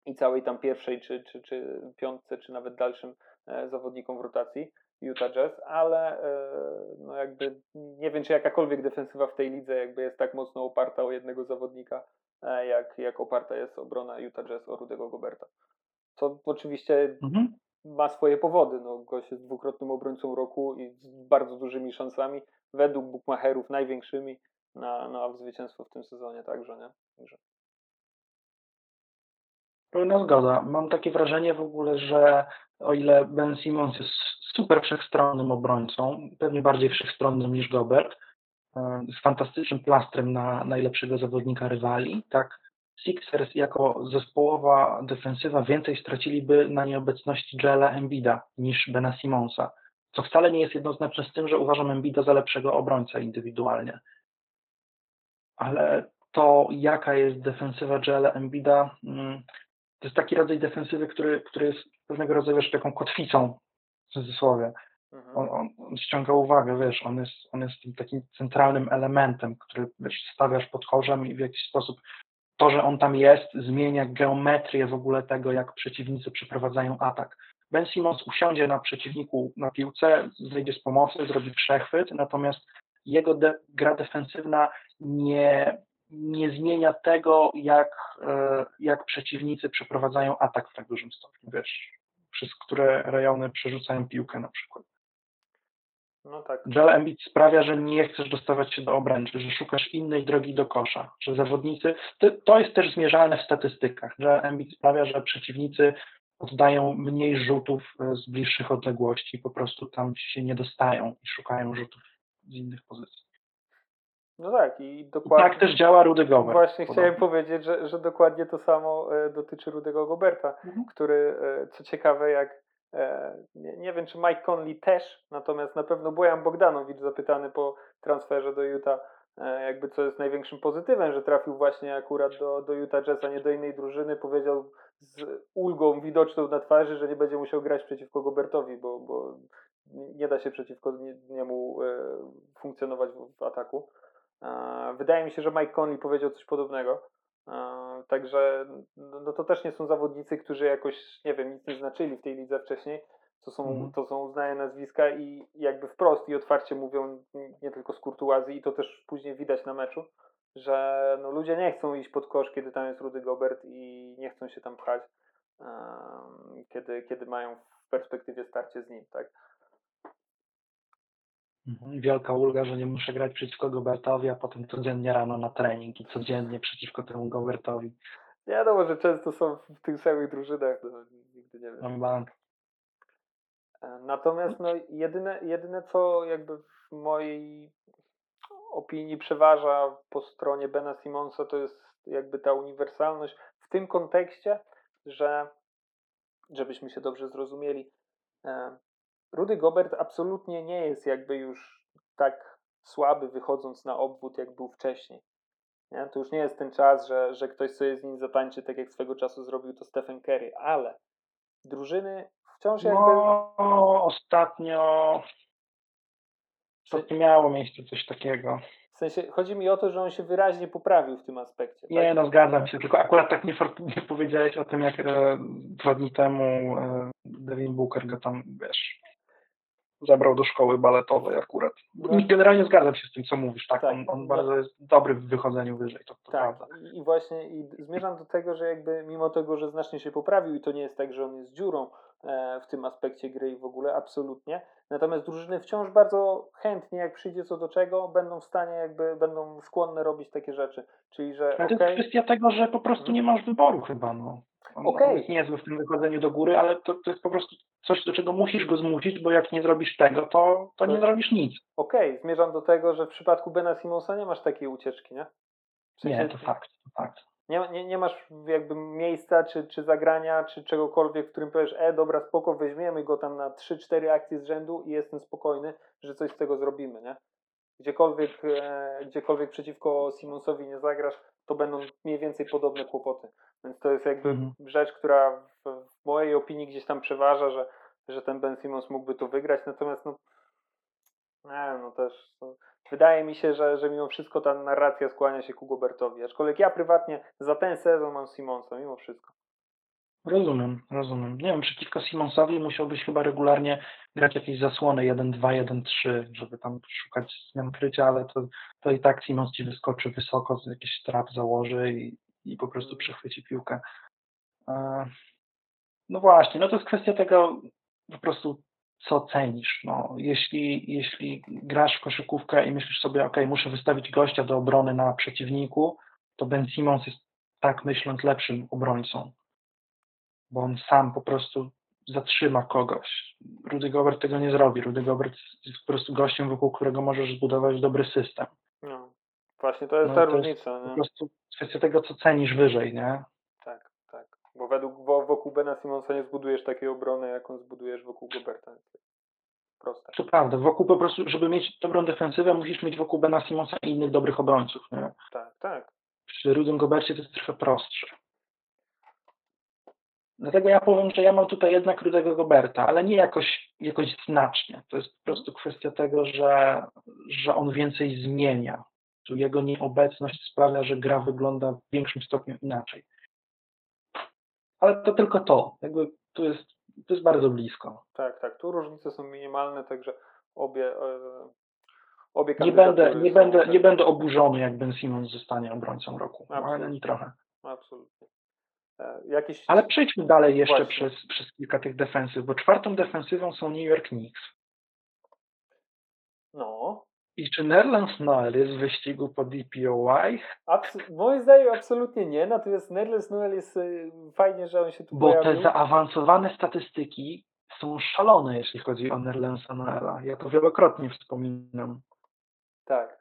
i całej tam pierwszej, czy piątce, czy nawet dalszym zawodnikom w rotacji Utah Jazz, ale no jakby nie wiem, czy jakakolwiek defensywa w tej lidze jakby jest tak mocno oparta o jednego zawodnika, jak oparta jest obrona Utah Jazz o Rudego Goberta. To oczywiście ma swoje powody. No, gość jest dwukrotnym obrońcą roku i z bardzo dużymi szansami, według bukmacherów największymi na zwycięstwo w tym sezonie, także nie? Także. Pełna zgoda. Mam takie wrażenie w ogóle, że o ile Ben Simmons jest super wszechstronnym obrońcą, pewnie bardziej wszechstronnym niż Gobert, z fantastycznym plastrem na najlepszego zawodnika rywali, tak Sixers jako zespołowa defensywa więcej straciliby na nieobecności Joela Embida niż Bena Simonsa, co wcale nie jest jednoznaczne z tym, że uważam Embida za lepszego obrońcę indywidualnie. Ale to, jaka jest defensywa Joela Embida, to jest taki rodzaj defensywy, który jest pewnego rodzaju, wiesz, taką kotwicą w cudzysłowie. On ściąga uwagę, wiesz, on jest takim centralnym elementem, który, wiesz, stawiasz pod korzem i w jakiś sposób to, że on tam jest, zmienia geometrię w ogóle tego, jak przeciwnicy przeprowadzają atak. Ben Simmons usiądzie na przeciwniku na piłce, zejdzie z pomocy, zrobi przechwyt, natomiast jego gra defensywna nie zmienia tego, jak przeciwnicy przeprowadzają atak w tak dużym stopniu, wiesz, przez które rejony przerzucają piłkę na przykład. No tak. Joel Embiid sprawia, że nie chcesz dostawać się do obręczy, że szukasz innej drogi do kosza, że zawodnicy... To jest też zmierzalne w statystykach. Joel Embiid sprawia, że przeciwnicy oddają mniej rzutów z bliższych odległości, po prostu tam się nie dostają i szukają rzutów z innych pozycji. No tak, i dokładnie... I tak też działa Rudy Gobert. Właśnie chciałem powiedzieć, że dokładnie to samo dotyczy Rudego Goberta, który, co ciekawe, jak... Nie wiem, czy Mike Conley też, natomiast na pewno Bojan Bogdanowicz zapytany po transferze do Utah, jakby co jest największym pozytywem, że trafił właśnie akurat do Utah Jazz, a nie do innej drużyny, powiedział z ulgą widoczną na twarzy, że nie będzie musiał grać przeciwko Gobertowi, bo nie da się przeciwko niemu funkcjonować w ataku. Wydaje mi się, że Mike Conley powiedział coś podobnego. Także no to też nie są zawodnicy, którzy jakoś, nie wiem, nic nie znaczyli w tej lidze wcześniej, to są znane nazwiska i jakby wprost i otwarcie mówią nie tylko z kurtuazji i to też później widać na meczu, że no, ludzie nie chcą iść pod kosz, kiedy tam jest Rudy Gobert i nie chcą się tam pchać, kiedy mają w perspektywie starcie z nim, tak? Wielka ulga, że nie muszę grać przeciwko Gobertowi, a potem codziennie rano na trening i codziennie przeciwko temu Gobertowi. Wiadomo, że często są w tych samych drużynach, no, nigdy nie wiem. Natomiast no, jedyne co jakby w mojej opinii przeważa po stronie Bena Simonsa, to jest jakby ta uniwersalność w tym kontekście, że żebyśmy się dobrze zrozumieli, Rudy Gobert absolutnie nie jest jakby już tak słaby wychodząc na obwód, jak był wcześniej. Nie? To już nie jest ten czas, że ktoś sobie z nim zatańczy, tak jak swego czasu zrobił to Stephen Curry, ale drużyny wciąż jakby... No, ostatnio miało miejsce coś takiego. W sensie, chodzi mi o to, że on się wyraźnie poprawił w tym aspekcie. Nie, tak? No zgadzam się, tylko akurat tak nie powiedziałeś o tym, jak 2 dni temu Devin Booker go tam, zabrał do szkoły baletowej akurat. Generalnie zgadzam się z tym, co mówisz, tak? On bardzo jest dobry w wychodzeniu wyżej, to tak. Prawda. I właśnie zmierzam do tego, że jakby mimo tego, że znacznie się poprawił i to nie jest tak, że on jest dziurą w tym aspekcie gry i w ogóle, absolutnie. Natomiast drużyny wciąż bardzo chętnie, jak przyjdzie co do czego, będą w stanie jakby, będą skłonne robić takie rzeczy. Czyli, że to jest kwestia tego, że po prostu nie masz wyboru chyba, no. On jest niezły w tym wychodzeniu do góry, ale to jest po prostu coś, do czego musisz go zmusić, bo jak nie zrobisz tego, to nie zrobisz nic. Okej, zmierzam do tego, że w przypadku Bena Simonsa nie masz takiej ucieczki, nie? W sensie, nie, to fakt. Nie masz jakby miejsca, czy zagrania, czy czegokolwiek, w którym powiesz, dobra, spoko, weźmiemy go tam na 3-4 akcje z rzędu i jestem spokojny, że coś z tego zrobimy, nie? Gdziekolwiek przeciwko Simonsowi nie zagrasz, to będą mniej więcej podobne kłopoty. Więc to jest jakby rzecz, która w mojej opinii gdzieś tam przeważa, że ten Ben Simmons mógłby to wygrać. Natomiast wydaje mi się, że mimo wszystko ta narracja skłania się ku Gobertowi. Aczkolwiek ja prywatnie za ten sezon mam Simonsa, mimo wszystko. Rozumiem. Nie wiem, przeciwko Simonsowi musiałbyś chyba regularnie grać jakieś zasłony 1-2, 1-3, żeby tam szukać zmian krycia, ale to i tak Simons ci wyskoczy wysoko, jakiś trap założy i po prostu przechwyci piłkę. No właśnie, to jest kwestia tego po prostu, co cenisz. No, jeśli grasz w koszykówkę i myślisz sobie, okej, muszę wystawić gościa do obrony na przeciwniku, to Ben Simmons jest, tak myśląc, lepszym obrońcą, bo on sam po prostu zatrzyma kogoś. Rudy Gobert tego nie zrobi. Rudy Gobert jest po prostu gościem, wokół którego możesz zbudować dobry system. No, właśnie to jest ta różnica. Jest, nie? Po prostu kwestia tego, co cenisz wyżej, nie? Tak. Bo wokół Bena Simonsa nie zbudujesz takiej obrony, jaką zbudujesz wokół Goberta. Proste. To prawda. Wokół po prostu, żeby mieć dobrą defensywę, musisz mieć wokół Bena Simonsa i innych dobrych obrońców, nie? Tak. Przy Rudym Gobercie to jest trochę prostsze. Dlatego ja powiem, że ja mam tutaj jednak Rudego Goberta, ale nie jakoś znacznie. To jest po prostu kwestia tego, że on więcej zmienia. Tu jego nieobecność sprawia, że gra wygląda w większym stopniu inaczej. Ale to tylko to. Jakby tu jest bardzo blisko. Tak. Tu różnice są minimalne, także obie kandydatury nie będę oburzony, jak Ben Simmons zostanie obrońcą roku. Absolutnie. Ani trochę. Absolutnie. Ale przejdźmy dalej jeszcze przez kilka tych defensyw, bo 4. defensywą są New York Knicks. No. I czy Nerlens Noel jest w wyścigu po DPOY? Moim zdaniem absolutnie nie, natomiast Nerlens Noel jest fajnie, że on się tu pojawił. Bo te zaawansowane statystyki są szalone, jeśli chodzi o Nerlensa Noela. Ja to wielokrotnie wspominam.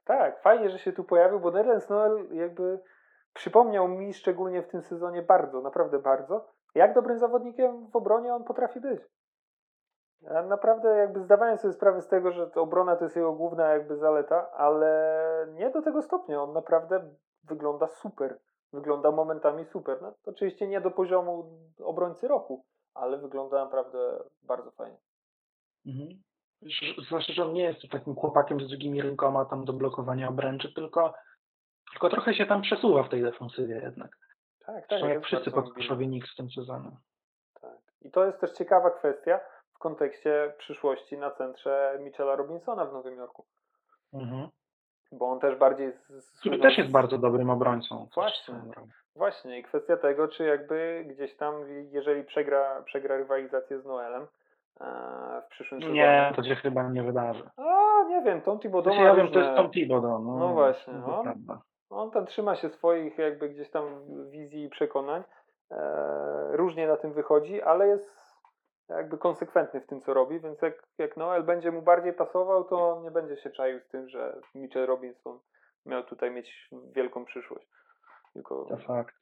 Tak, fajnie, że się tu pojawił, bo Nerlens Noel jakby... Przypomniał mi szczególnie w tym sezonie bardzo, naprawdę bardzo, jak dobrym zawodnikiem w obronie on potrafi być. Ja naprawdę jakby zdawałem sobie sprawę z tego, że ta obrona to jest jego główna jakby zaleta, ale nie do tego stopnia. On naprawdę wygląda super. Wygląda momentami super. No, oczywiście nie do poziomu obrońcy roku, ale wygląda naprawdę bardzo fajnie. Zwłaszcza, że on nie jest takim chłopakiem z drugimi rękoma tam do blokowania obręczy, tylko trochę się tam przesuwa w tej defensywie jednak. Tak. Jak wszyscy podkoszowi Knicks w tym sezonie. Tak. I to jest też ciekawa kwestia w kontekście przyszłości na centrze Mitchella Robinsona w Nowym Jorku. Bo on też bardziej... Który też jest bardzo dobrym obrońcą. Właśnie. I kwestia tego, czy jakby gdzieś tam, jeżeli przegra rywalizację z Noelem w przyszłym sezonie... Nie, to się chyba nie wydarzy. A, nie wiem, Tom Thibodeau... Ja wiem, to jest Tom Thibodeau. No właśnie. On tam trzyma się swoich jakby gdzieś tam wizji i przekonań. Różnie na tym wychodzi, ale jest jakby konsekwentny w tym, co robi, więc jak Noel będzie mu bardziej pasował, to on nie będzie się czaił z tym, że Mitchell Robinson miał tutaj mieć wielką przyszłość. Tylko... To fakt.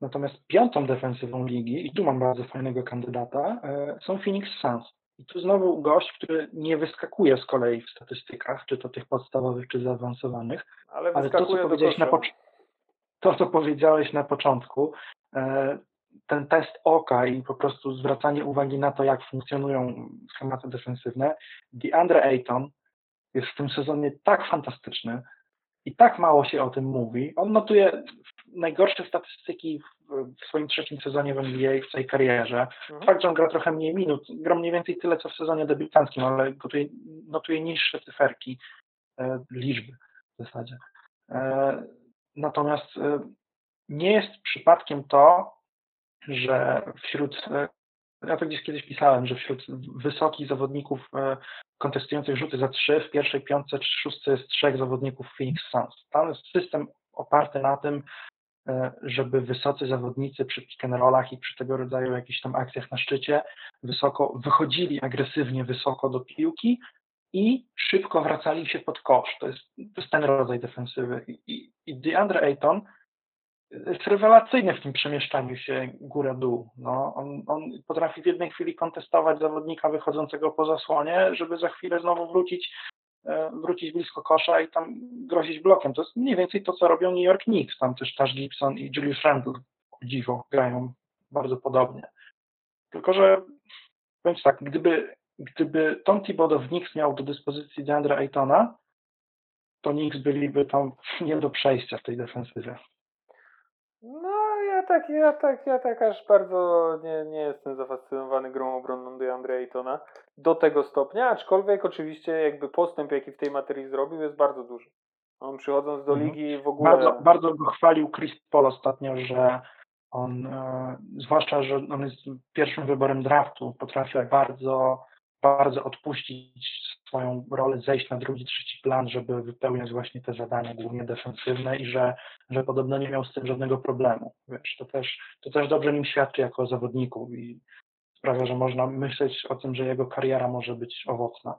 Natomiast piątą defensywą ligi, i tu mam bardzo fajnego kandydata, są Phoenix Suns. I tu znowu gość, który nie wyskakuje z kolei w statystykach, czy to tych podstawowych, czy zaawansowanych. Ale wyskakuje to, co powiedziałeś na początku, ten test oka i po prostu zwracanie uwagi na to, jak funkcjonują schematy defensywne. DeAndre Ayton jest w tym sezonie tak fantastyczny i tak mało się o tym mówi. On notuje najgorsze statystyki w swoim trzecim sezonie w NBA, w swojej karierze. Fakt, że on gra trochę mniej minut, gra mniej więcej tyle, co w sezonie debiutanckim, ale notuje niższe cyferki, liczby w zasadzie. Natomiast nie jest przypadkiem to, że ja to gdzieś kiedyś pisałem, że wśród wysokich zawodników kontestujących rzuty za trzy w pierwszej piątce czy szóstce jest trzech zawodników Phoenix Suns. Tam jest system oparty na tym, żeby wysocy zawodnicy przy pick and rollach i przy tego rodzaju jakichś tam akcjach na szczycie wysoko wychodzili agresywnie wysoko do piłki i szybko wracali się pod kosz. To jest ten rodzaj defensywy. I DeAndre Ayton jest rewelacyjny w tym przemieszczaniu się góra-dół. No, on potrafi w jednej chwili kontestować zawodnika wychodzącego po zasłonie, żeby za chwilę znowu wrócić blisko kosza i tam grozić blokiem. To jest mniej więcej to, co robią New York Knicks. Tam też Taj Gibson i Julius Randle, dziwo, grają bardzo podobnie. Tylko że powiem tak, gdyby Tom Thibodeau w Knicks miał do dyspozycji DeAndre Aytona, to Knicks byliby tam nie do przejścia w tej defensywie. No, ja tak aż bardzo nie jestem zafascynowany grą obronną DeAndre Aytona do tego stopnia, aczkolwiek oczywiście jakby postęp, jaki w tej materii zrobił, jest bardzo duży. On przychodząc do ligi w ogóle... Bardzo go chwalił Chris Paul ostatnio, że on, zwłaszcza, że on jest pierwszym wyborem draftu, potrafił bardzo, bardzo odpuścić swoją rolę, zejść na drugi, trzeci plan, żeby wypełniać właśnie te zadania głównie defensywne i że podobno nie miał z tym żadnego problemu. Wiesz, to też dobrze nim świadczy jako zawodniku i sprawia, że można myśleć o tym, że jego kariera może być owocna.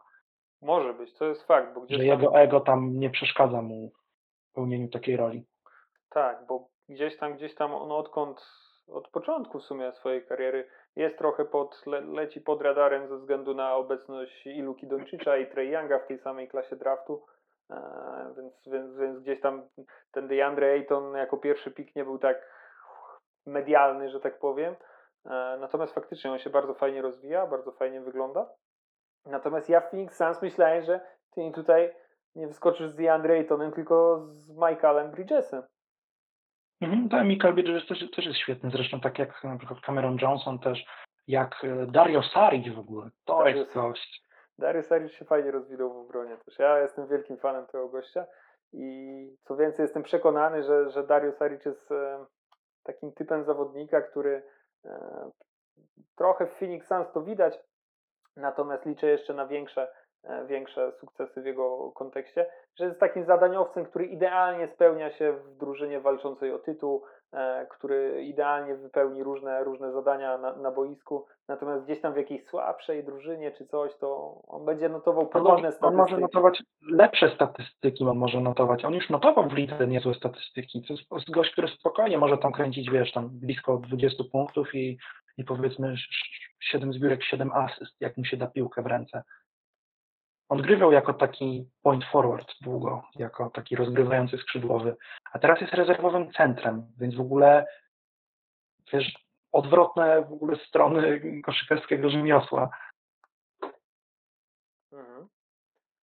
Może być, to jest fakt. Bo gdzieś że jego ego tam nie przeszkadza mu w pełnieniu takiej roli. Tak, bo gdzieś tam on od początku w sumie swojej kariery jest trochę leci pod radarem ze względu na obecność i Luki Doncicza i Trae Younga w tej samej klasie draftu, więc gdzieś tam ten DeAndre Ayton jako pierwszy pick nie był tak medialny, że tak powiem, natomiast faktycznie on się bardzo fajnie rozwija, bardzo fajnie wygląda, natomiast ja w Phoenix Suns myślałem, że ty tutaj nie wyskoczysz z DeAndre Aytonem, tylko z Mikalem Bridgesem. Tak, Mikal Bridges też jest świetny, zresztą tak jak na przykład Cameron Johnson też, jak Dario Šarić w ogóle, jest gość. Dario Šarić się fajnie rozwinął w obronie też, ja jestem wielkim fanem tego gościa i co więcej jestem przekonany, że Dario Šarić jest takim typem zawodnika, który trochę w Phoenix Suns to widać, natomiast liczę jeszcze na większe sukcesy w jego kontekście, że jest takim zadaniowcem, który idealnie spełnia się w drużynie walczącej o tytuł, który idealnie wypełni różne zadania na boisku, natomiast gdzieś tam w jakiejś słabszej drużynie czy coś, to on będzie notował podobne statystyki. On może notować lepsze statystyki, on już notował w lidze niezłe statystyki, to jest gość, który spokojnie może tam kręcić, tam blisko 20 punktów i powiedzmy 7 zbiórek, 7 asyst, jak mu się da piłkę w ręce. On grywał jako taki point forward długo, jako taki rozgrywający skrzydłowy, a teraz jest rezerwowym centrem, więc w ogóle odwrotne w ogóle strony koszykarskiego rzemiosła.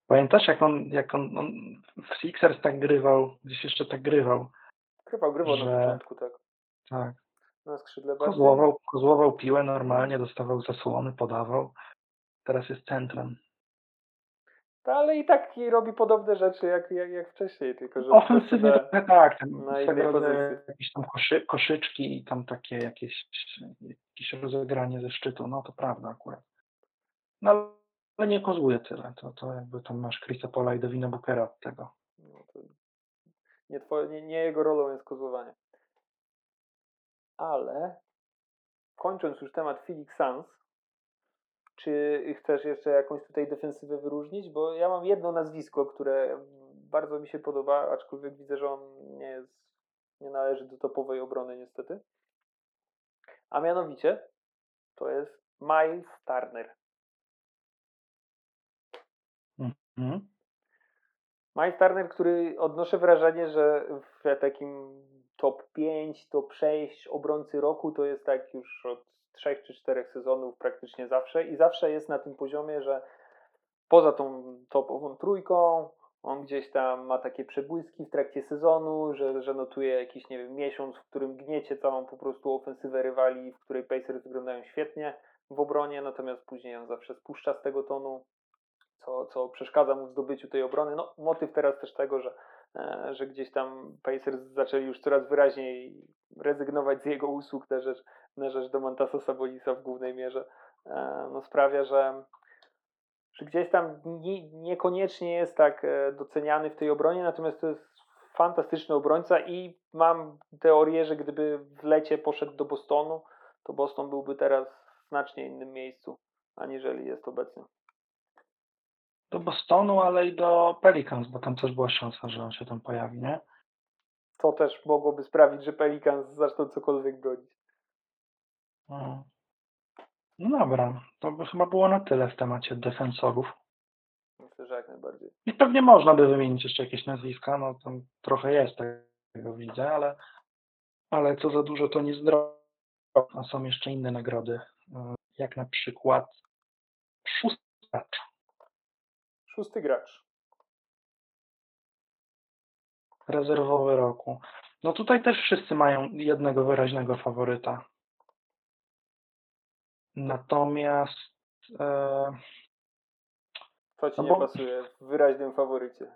Pamiętasz, jak on w Sixers tak grywał, gdzieś jeszcze tak grywał? Grywał że... na początku, tak. Tak. Na skrzydle bardziej. Kozłował piłę normalnie, dostawał zasłony, podawał. Teraz jest centrem. No, ale i tak robi podobne rzeczy jak wcześniej, tylko że... Ofensywnie trochę tak, jakieś tam koszyczki i tam takie jakieś rozegranie ze szczytu, no to prawda akurat. No ale nie kozłuje tyle, to jakby tam masz Chrisa Paula i Devina Bookera od tego. No, to nie jego rolą jest kozłowanie. Ale kończąc już temat Phoenix Suns, czy chcesz jeszcze jakąś tutaj defensywę wyróżnić? Bo ja mam jedno nazwisko, które bardzo mi się podoba, aczkolwiek widzę, że on nie należy do topowej obrony niestety. A mianowicie to jest Miles Turner. Mm-hmm. Miles Turner, który odnoszę wrażenie, że w takim top 5, top 6 obrońcy roku to jest tak już od 3 czy 4 sezonów praktycznie zawsze i zawsze jest na tym poziomie, że poza tą topową trójką on gdzieś tam ma takie przebłyski w trakcie sezonu, że notuje jakiś, nie wiem, miesiąc, w którym gniecie całą po prostu ofensywę rywali, w której Pacers wyglądają świetnie w obronie, natomiast później on zawsze spuszcza z tego tonu, co przeszkadza mu w zdobyciu tej obrony. No, motyw teraz też tego, że gdzieś tam Pacers zaczęli już coraz wyraźniej rezygnować z jego usług na rzecz Domantasa Sabonisa w głównej mierze, no sprawia, że gdzieś tam niekoniecznie jest tak doceniany w tej obronie, natomiast to jest fantastyczny obrońca i mam teorię, że gdyby w lecie poszedł do Bostonu, to Boston byłby teraz w znacznie innym miejscu, aniżeli jest obecnie. Do Bostonu, ale i do Pelicans, bo tam też była szansa, że on się tam pojawi, nie? To też mogłoby sprawić, że Pelicans zaczną cokolwiek bronić. No. No dobra, to by chyba było na tyle w temacie defensorów. Myślę, że jak najbardziej. I pewnie można by wymienić jeszcze jakieś nazwiska, no tam trochę jest tego widzę, ale co za dużo to nie zdrowo. A są jeszcze inne nagrody, jak na przykład 6. gracz. Rezerwowy roku. No tutaj też wszyscy mają jednego wyraźnego faworyta. Natomiast... Co ci nie pasuje w wyraźnym faworycie?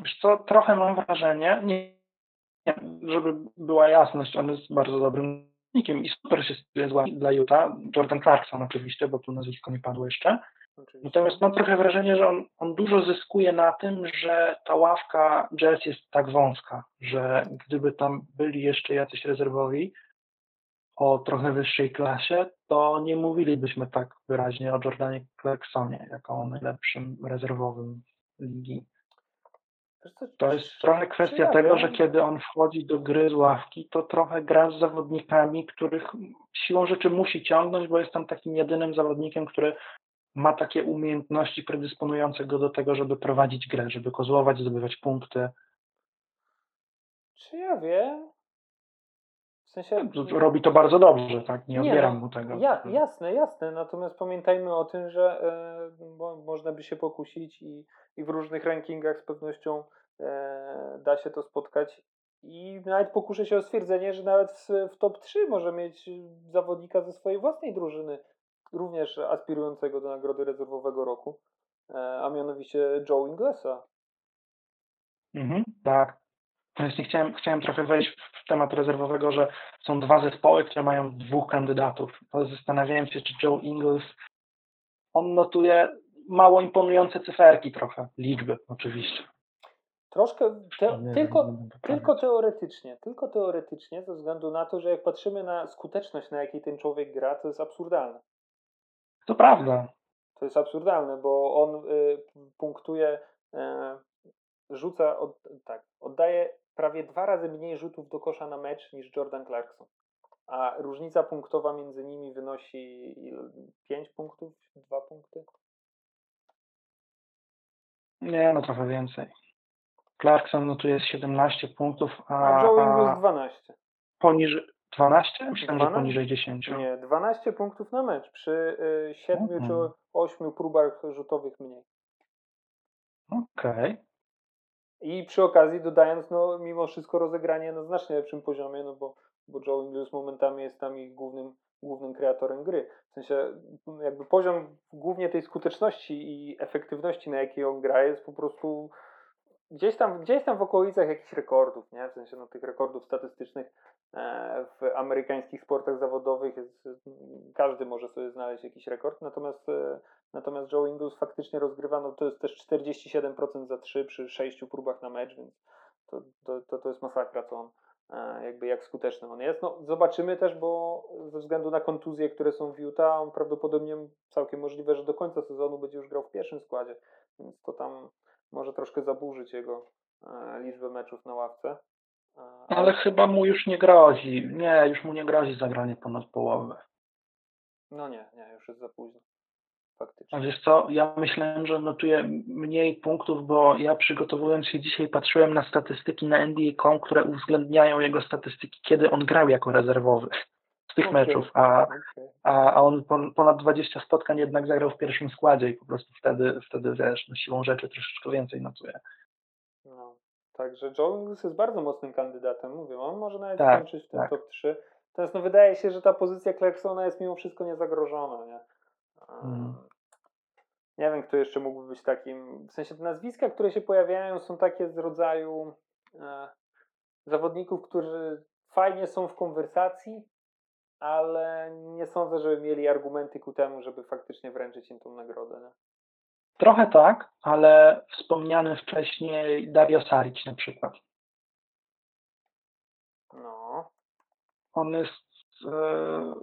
Wiesz co, trochę mam wrażenie, żeby była jasność, on jest bardzo dobrym zawodnikiem i super się stosuje dla Utah. Jordan Clarkson oczywiście, bo tu nazwisko nie padło jeszcze. Oczywiście. Natomiast mam trochę wrażenie, że on dużo zyskuje na tym, że ta ławka Jazz jest tak wąska, że gdyby tam byli jeszcze jacyś rezerwowi o trochę wyższej klasie, to nie mówilibyśmy tak wyraźnie o Jordanie Clarksonie jako o najlepszym rezerwowym ligi. To jest trochę kwestia tego, że kiedy on wchodzi do gry z ławki, to trochę gra z zawodnikami, których siłą rzeczy musi ciągnąć, bo jest tam takim jedynym zawodnikiem, który ma takie umiejętności predysponujące go do tego, żeby prowadzić grę, żeby kozłować, zdobywać punkty. Czy ja wiem? W sensie... Robi to bardzo dobrze, tak? Nie odbieram mu tego. Jasne. Natomiast pamiętajmy o tym, że można by się pokusić i w różnych rankingach z pewnością da się to spotkać. I nawet pokuszę się o stwierdzenie, że nawet w top 3 może mieć zawodnika ze swojej własnej drużyny, również aspirującego do nagrody rezerwowego roku, a mianowicie Joe Inglesa. Mhm, tak. Właśnie chciałem trochę wejść w temat rezerwowego, że są dwa zespoły, które mają dwóch kandydatów. Zastanawiałem się, czy Joe Ingles, on notuje mało imponujące cyferki trochę, liczby oczywiście. Troszkę, tylko teoretycznie, ze względu na to, że jak patrzymy na skuteczność, na jakiej ten człowiek gra, to jest absurdalne. To prawda. To jest absurdalne, bo on punktuje, rzuca, oddaje prawie 2 razy mniej rzutów do kosza na mecz niż Jordan Clarkson. A różnica punktowa między nimi wynosi 5 punktów, 2 punkty? Nie, no trochę więcej. Clarkson notuje 17 punktów, a Joe Ingles 12. Poniżej 12? Myślałem, że poniżej 10. Nie, 12 punktów na mecz przy 7 czy 8 próbach rzutowych mniej. Okej. I przy okazji dodając, no mimo wszystko rozegranie na znacznie lepszym poziomie, no bo bo Joe Ingles momentami jest tam ich głównym kreatorem gry. W sensie jakby poziom głównie tej skuteczności i efektywności, na jakiej on gra, jest po prostu gdzieś tam w okolicach jakichś rekordów, nie? W sensie tych rekordów statystycznych w amerykańskich sportach zawodowych jest, każdy może sobie znaleźć jakiś rekord, natomiast Joe Ingles faktycznie rozgrywano, to jest też 47% za 3 przy 6 próbach na mecz, więc to jest masakra, co on jakby jak skuteczny on jest. No, zobaczymy też, bo ze względu na kontuzje, które są w Utah, on prawdopodobnie całkiem możliwe, że do końca sezonu będzie już grał w pierwszym składzie, więc to tam może troszkę zaburzyć jego liczbę meczów na ławce. Ale chyba mu już nie grozi. Nie, już mu nie grozi zagranie ponad połowę. No nie, już jest za późno. Faktycznie. A wiesz co, ja myślałem, że notuję mniej punktów, bo ja przygotowując się dzisiaj patrzyłem na statystyki na NBA.com, które uwzględniają jego statystyki, kiedy on grał jako rezerwowy z tych meczów, a on ponad 20 spotkań jednak zagrał w pierwszym składzie i po prostu wtedy wiesz, siłą rzeczy troszeczkę więcej notuje. No, także Joe Ingles jest bardzo mocnym kandydatem, mówię, on może nawet skończyć w tym top 3. Natomiast wydaje się, że ta pozycja Clarksona jest mimo wszystko niezagrożona, nie? Nie wiem, kto jeszcze mógłby być takim, w sensie te nazwiska, które się pojawiają, są takie z rodzaju zawodników, którzy fajnie są w konwersacji, ale nie sądzę, żeby mieli argumenty ku temu, żeby faktycznie wręczyć im tą nagrodę. Nie? Trochę tak, ale wspomniany wcześniej Dario Šarić na przykład. No. On jest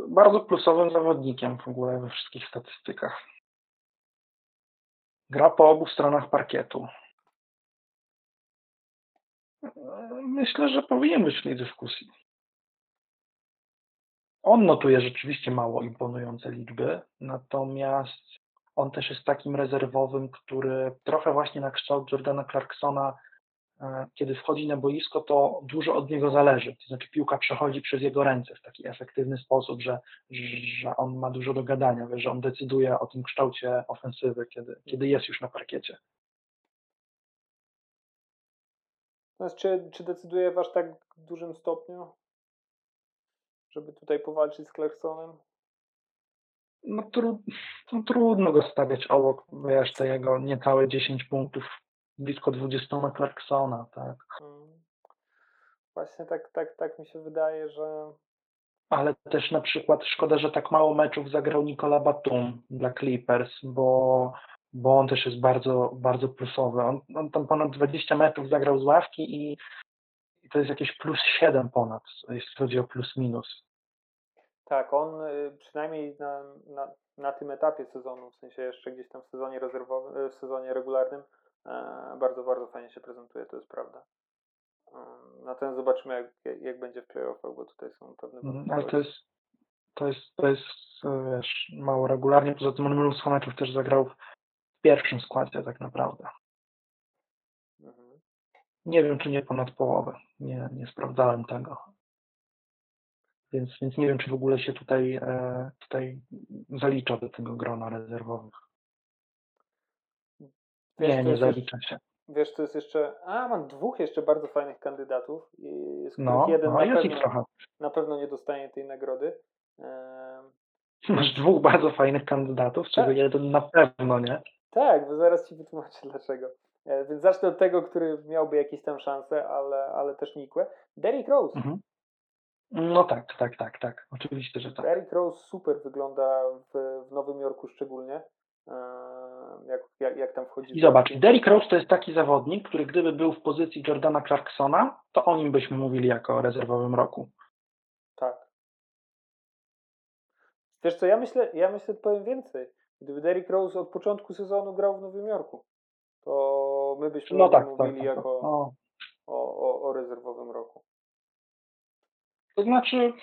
bardzo plusowym zawodnikiem w ogóle we wszystkich statystykach. Gra po obu stronach parkietu. Myślę, że powinien być w tej dyskusji. On notuje rzeczywiście mało imponujące liczby, natomiast on też jest takim rezerwowym, który trochę właśnie na kształt Jordana Clarksona, kiedy wchodzi na boisko, to dużo od niego zależy. To znaczy piłka przechodzi przez jego ręce w taki efektywny sposób, że on ma dużo do gadania, że on decyduje o tym kształcie ofensywy, kiedy jest już na parkiecie. Czy decyduje w aż tak dużym stopniu, żeby tutaj powalczyć z Clarksonem? No trudno go stawiać obok, wiesz, te jego niecałe 10 punktów, blisko 20 na Clarksona, tak. Właśnie tak mi się wydaje, że... Ale też na przykład szkoda, że tak mało meczów zagrał Nicola Batum dla Clippers, bo on też jest bardzo, bardzo plusowy. On tam ponad 20 meczów zagrał z ławki i to jest jakieś plus 7 ponad, jeśli chodzi o plus minus. Tak, on przynajmniej na tym etapie sezonu, w sensie jeszcze gdzieś tam w sezonie rezerwowym, w sezonie regularnym, bardzo, bardzo fajnie się prezentuje, to jest prawda. Natomiast zobaczymy, jak będzie w playoffach, bo tutaj są pewne... Ale to jest wiesz, mało regularnie, poza tym on mnóstwo meczów też zagrał w pierwszym składzie tak naprawdę. Nie wiem, czy nie ponad połowę. Nie sprawdzałem tego. Więc nie wiem, czy w ogóle się tutaj zalicza do tego grona rezerwowych. Wiesz, nie zalicza się. Wiesz, to jest jeszcze... mam dwóch jeszcze bardzo fajnych kandydatów. Z których jeden na pewno nie dostanie tej nagrody. Masz dwóch bardzo fajnych kandydatów, z czego jeden na pewno, nie? Tak, bo zaraz ci wytłumaczę dlaczego. Więc zacznę od tego, który miałby jakieś tam szanse, ale też nikłe. Derrick Rose. Mhm. No tak. Oczywiście, że tak. Derrick Rose super wygląda w Nowym Jorku szczególnie. Jak tam wchodzi... I zobacz, Derrick Rose to jest taki zawodnik, który gdyby był w pozycji Jordana Clarksona, to o nim byśmy mówili jako o rezerwowym roku. Tak. Wiesz co, ja myślę, powiem więcej. Gdyby Derrick Rose od początku sezonu grał w Nowym Jorku, to my byśmy mówili jako o rezerwowym roku. To znaczy,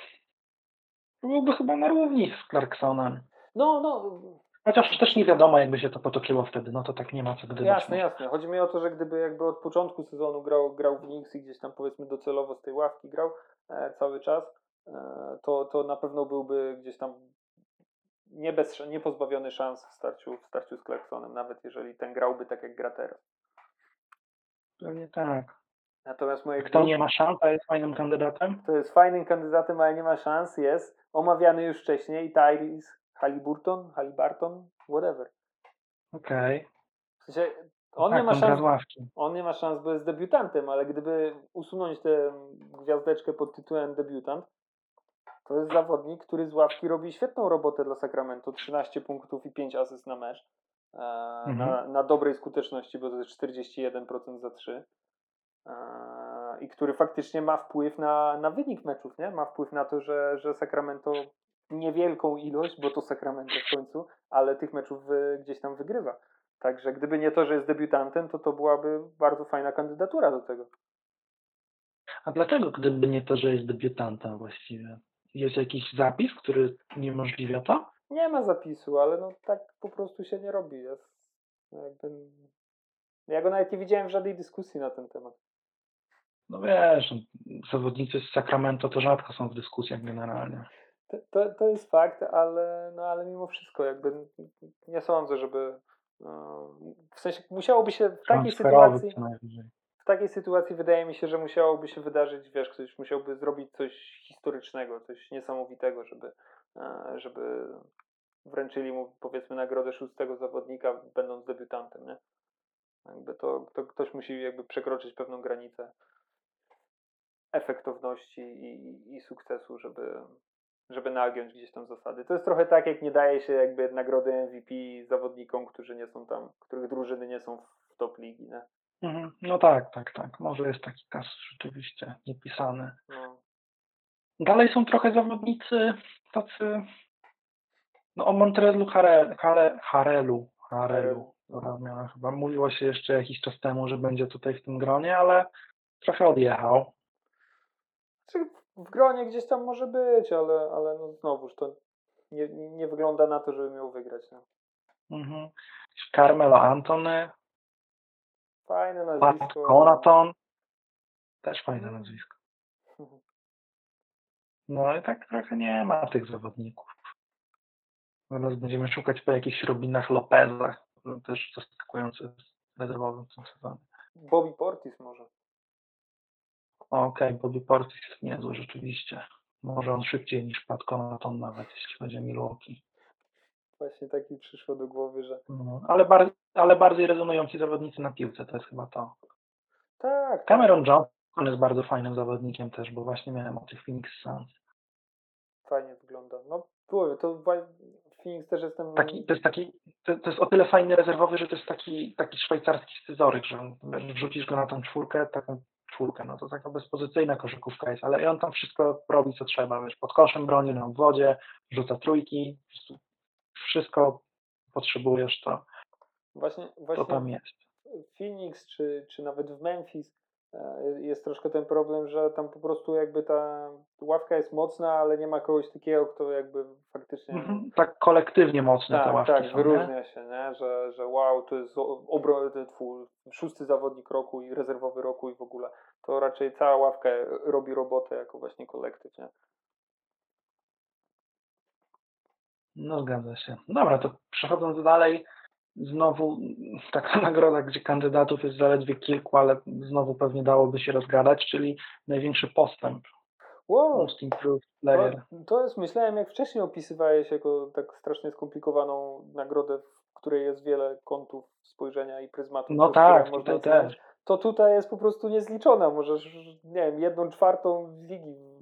byłby chyba na równi z Clarksonem. No. Chociaż też nie wiadomo, jakby się to potoczyło wtedy, no to tak nie ma co gdyby. Jasne. Chodzi mi o to, że gdyby jakby od początku sezonu grał w Knicks i gdzieś tam powiedzmy docelowo z tej ławki grał cały czas, to na pewno byłby gdzieś tam niepozbawiony szans w starciu z Clarksonem, nawet jeżeli ten grałby tak jak gra teraz. Pewnie tak. Natomiast moje kto nie ma szans, a jest fajnym kandydatem? To jest fajnym kandydatem, ale nie ma szans, jest omawiany już wcześniej Tyrese Haliburton, whatever. Okej. Okay. W sensie, on nie ma szans, bo jest debiutantem, ale gdyby usunąć tę gwiazdeczkę pod tytułem debiutant, to jest zawodnik, który z ławki robi świetną robotę dla Sacramento. 13 punktów i 5 asyst na mecz. Na dobrej skuteczności, bo to jest 41% za 3. I który faktycznie ma wpływ na wynik meczów, nie? Ma wpływ na to, że Sacramento niewielką ilość, bo to Sacramento w końcu, ale tych meczów gdzieś tam wygrywa. Także gdyby nie to, że jest debiutantem, to byłaby bardzo fajna kandydatura do tego. A dlaczego gdyby nie to, że jest debiutantem właściwie? Jest jakiś zapis, który niemożliwia to? Nie ma zapisu, ale no tak po prostu się nie robi. Ja go nawet nie widziałem w żadnej dyskusji na ten temat. No wiesz, zawodnicy z Sacramento to rzadko są w dyskusjach generalnie. To jest fakt, ale mimo wszystko nie sądzę, żeby w sensie musiałoby się w takiej sytuacji wydaje mi się, że musiałoby się wydarzyć, wiesz, ktoś musiałby zrobić coś historycznego, coś niesamowitego, żeby wręczyli mu powiedzmy nagrodę 6. zawodnika będąc debiutantem, nie? To ktoś musi przekroczyć pewną granicę efektowności i sukcesu, żeby nagiąć gdzieś tam zasady. To jest trochę tak, jak nie daje się nagrody MVP zawodnikom, którzy nie są tam, których drużyny nie są w top ligi, nie? No tak. Może jest taki kas rzeczywiście niepisany. No. Dalej są trochę zawodnicy tacy o Montrezlu Harrelu. Chyba mówiło się jeszcze jakiś czas temu, że będzie tutaj w tym gronie, ale trochę odjechał. W gronie gdzieś tam może być, ale no znowuż to nie wygląda na to, żeby miał wygrać. No. Carmelo Anthony. Fajne nazwisko. Pat Connaughton. Też fajne nazwisko. No i tak trochę nie ma tych zawodników. Teraz będziemy szukać po jakichś Robinach Lopezach. Też zaskakujący w rezerwowym sezonie. Bobby Portis może. Okej, Bobby Portis jest niezły rzeczywiście. Może on szybciej niż Pat Connaughton nawet, jeśli chodzi o Milwaukee. Właśnie taki przyszło do głowy, że... No, ale bardziej rezonujący zawodnicy na piłce, to jest chyba to. Tak. Cameron Johnson jest bardzo fajnym zawodnikiem też, bo właśnie miałem o tych Phoenix Suns. Fajnie wygląda. No, to Phoenix też jestem... To jest o tyle fajny rezerwowy, że to jest taki szwajcarski scyzoryk, że wrzucisz go na tą czwórkę, no to taka bezpozycyjna koszykówka jest, ale on tam wszystko robi, co trzeba, wiesz, pod koszem broni, na obwodzie, rzuca trójki, wszystko potrzebujesz, to właśnie to tam jest. Phoenix czy nawet w Memphis jest troszkę ten problem, że tam po prostu ta ławka jest mocna, ale nie ma kogoś takiego, kto faktycznie... Tak kolektywnie mocne ta ławki są, wyróżnia się, nie? Że wow, to jest szósty zawodnik roku i rezerwowy roku i w ogóle. To raczej cała ławka robi robotę jako właśnie kolektyw, nie? No zgadza się. Dobra, to przechodząc dalej, znowu taka nagroda, gdzie kandydatów jest zaledwie kilku, ale znowu pewnie dałoby się rozgadać, czyli największy postęp. Wow. Most Improved Player. To jest, myślałem, jak wcześniej opisywałeś jako tak strasznie skomplikowaną nagrodę, w której jest wiele kątów spojrzenia i pryzmatów. No tak, tutaj też. To tutaj jest po prostu niezliczona. Możesz, nie wiem, 1/4 ligi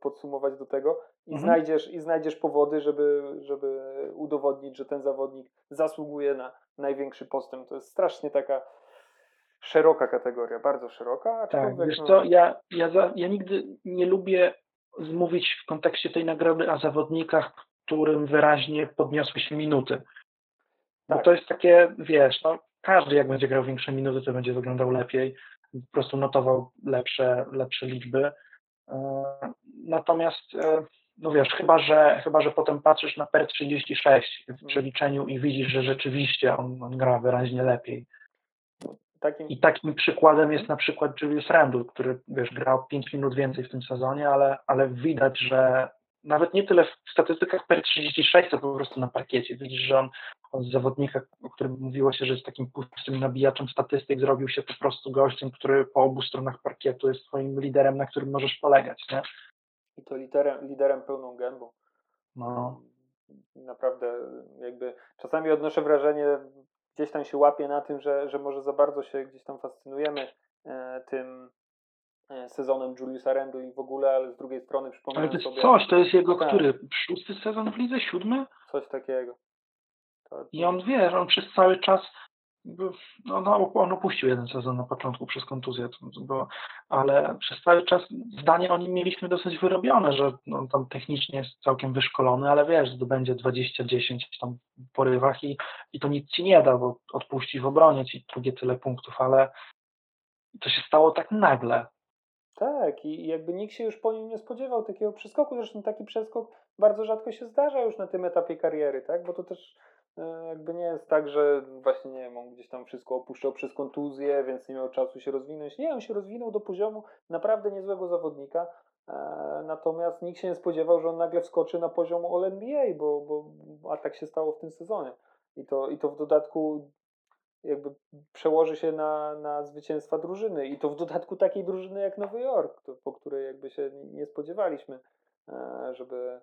podsumować do tego i znajdziesz powody, żeby udowodnić, że ten zawodnik zasługuje na największy postęp. To jest strasznie taka szeroka kategoria, bardzo szeroka. Tak, wiesz co, ja nigdy nie lubię mówić w kontekście tej nagrody o zawodnikach, którym wyraźnie podniosły się minuty. Bo tak. To jest takie, wiesz, no każdy jak będzie grał większe minuty, to będzie wyglądał lepiej, po prostu notował lepsze liczby. Natomiast, no wiesz, chyba że potem patrzysz na per 36 w przeliczeniu i widzisz, że rzeczywiście on gra wyraźnie lepiej. I takim przykładem jest na przykład Julius Randle, który, wiesz, grał 5 minut więcej w tym sezonie, ale widać, że nawet nie tyle w statystykach per 36, to po prostu na parkiecie. Widzisz, że on z zawodnika, o którym mówiło się, że jest takim pustym nabijaczem statystyk, zrobił się po prostu gościem, który po obu stronach parkietu jest twoim liderem, na którym możesz polegać, nie? I to liderem pełną gębą. No. Naprawdę jakby czasami odnoszę wrażenie, gdzieś tam się łapię na tym, że może za bardzo się gdzieś tam fascynujemy tym sezonem Juliusa Randle i w ogóle, ale z drugiej strony przypominam sobie... Ale to jest sobie, to jest jego, który? 6 sezon w lidze? 7? Coś takiego. To... I on wie, że on przez cały czas... On opuścił jeden sezon na początku przez kontuzję, ale przez cały czas zdanie o nim mieliśmy dosyć wyrobione, że on tam technicznie jest całkiem wyszkolony, ale wiesz, zdobędzie 20-10 tam w porywach i to nic ci nie da, bo odpuści w obronie ci drugie tyle punktów, ale to się stało tak nagle. Tak, i jakby nikt się już po nim nie spodziewał takiego przeskoku, zresztą taki przeskok bardzo rzadko się zdarza już na tym etapie kariery, tak, bo to też jakby nie jest tak, że właśnie nie wiem, on gdzieś tam wszystko opuszczał przez kontuzję, więc nie miał czasu się rozwinąć. Nie, on się rozwinął do poziomu naprawdę niezłego zawodnika, natomiast nikt się nie spodziewał, że on nagle wskoczy na poziom All-NBA, a tak się stało w tym sezonie. I to w dodatku jakby przełoży się na zwycięstwa drużyny i to w dodatku takiej drużyny jak Nowy Jork, po której jakby się nie spodziewaliśmy, żeby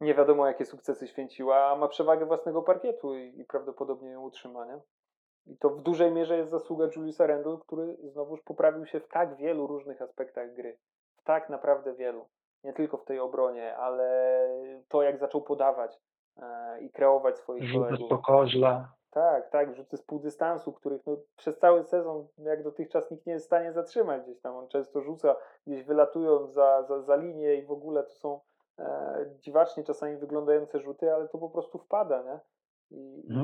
nie wiadomo jakie sukcesy święciła, a ma przewagę własnego parkietu i prawdopodobnie ją utrzyma, nie? I to w dużej mierze jest zasługa Juliusa Randle, który znowuż poprawił się w tak wielu różnych aspektach gry. W tak naprawdę wielu. Nie tylko w tej obronie, ale to jak zaczął podawać i kreować swoich kolegów. Rzuty po koźle. Tak, rzuty z półdystansu, których przez cały sezon jak dotychczas nikt nie jest w stanie zatrzymać gdzieś tam. On często rzuca, gdzieś wylatując za linię i w ogóle to są dziwacznie czasami wyglądające rzuty, ale to po prostu wpada, nie?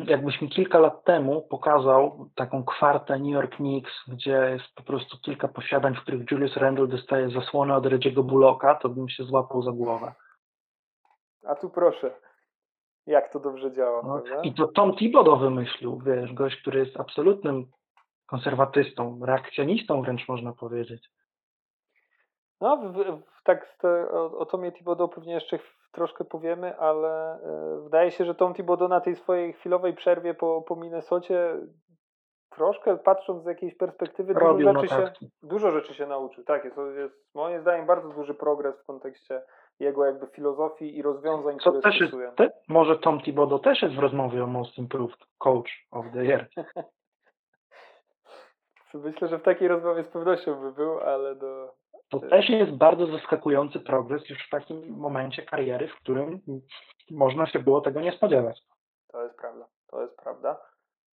Jakbyś mi kilka lat temu pokazał taką kwartę New York Knicks, gdzie jest po prostu kilka posiadań, w których Julius Randle dostaje zasłonę od Reggie'ego Bullocka, to bym się złapał za głowę. A tu proszę, jak to dobrze działa. No, i to Tom Thibodeau wymyślił, wiesz, gość, który jest absolutnym konserwatystą, reakcjonistą wręcz można powiedzieć. No, o Tomie Thibodeau pewnie jeszcze troszkę powiemy, ale wydaje się, że Tom Thibodeau na tej swojej chwilowej przerwie po Minnesocie troszkę, patrząc z jakiejś perspektywy, dużo rzeczy się nauczył. Tak, jest moim zdaniem bardzo duży progres w kontekście jego jakby filozofii i rozwiązań, które stosuje. Może Tom Thibodeau też jest w rozmowie o Most Improved Coach of the Year. Myślę, że w takiej rozmowie z pewnością by był, ale To też jest bardzo zaskakujący progres już w takim momencie kariery, w którym można się było tego nie spodziewać. To jest prawda.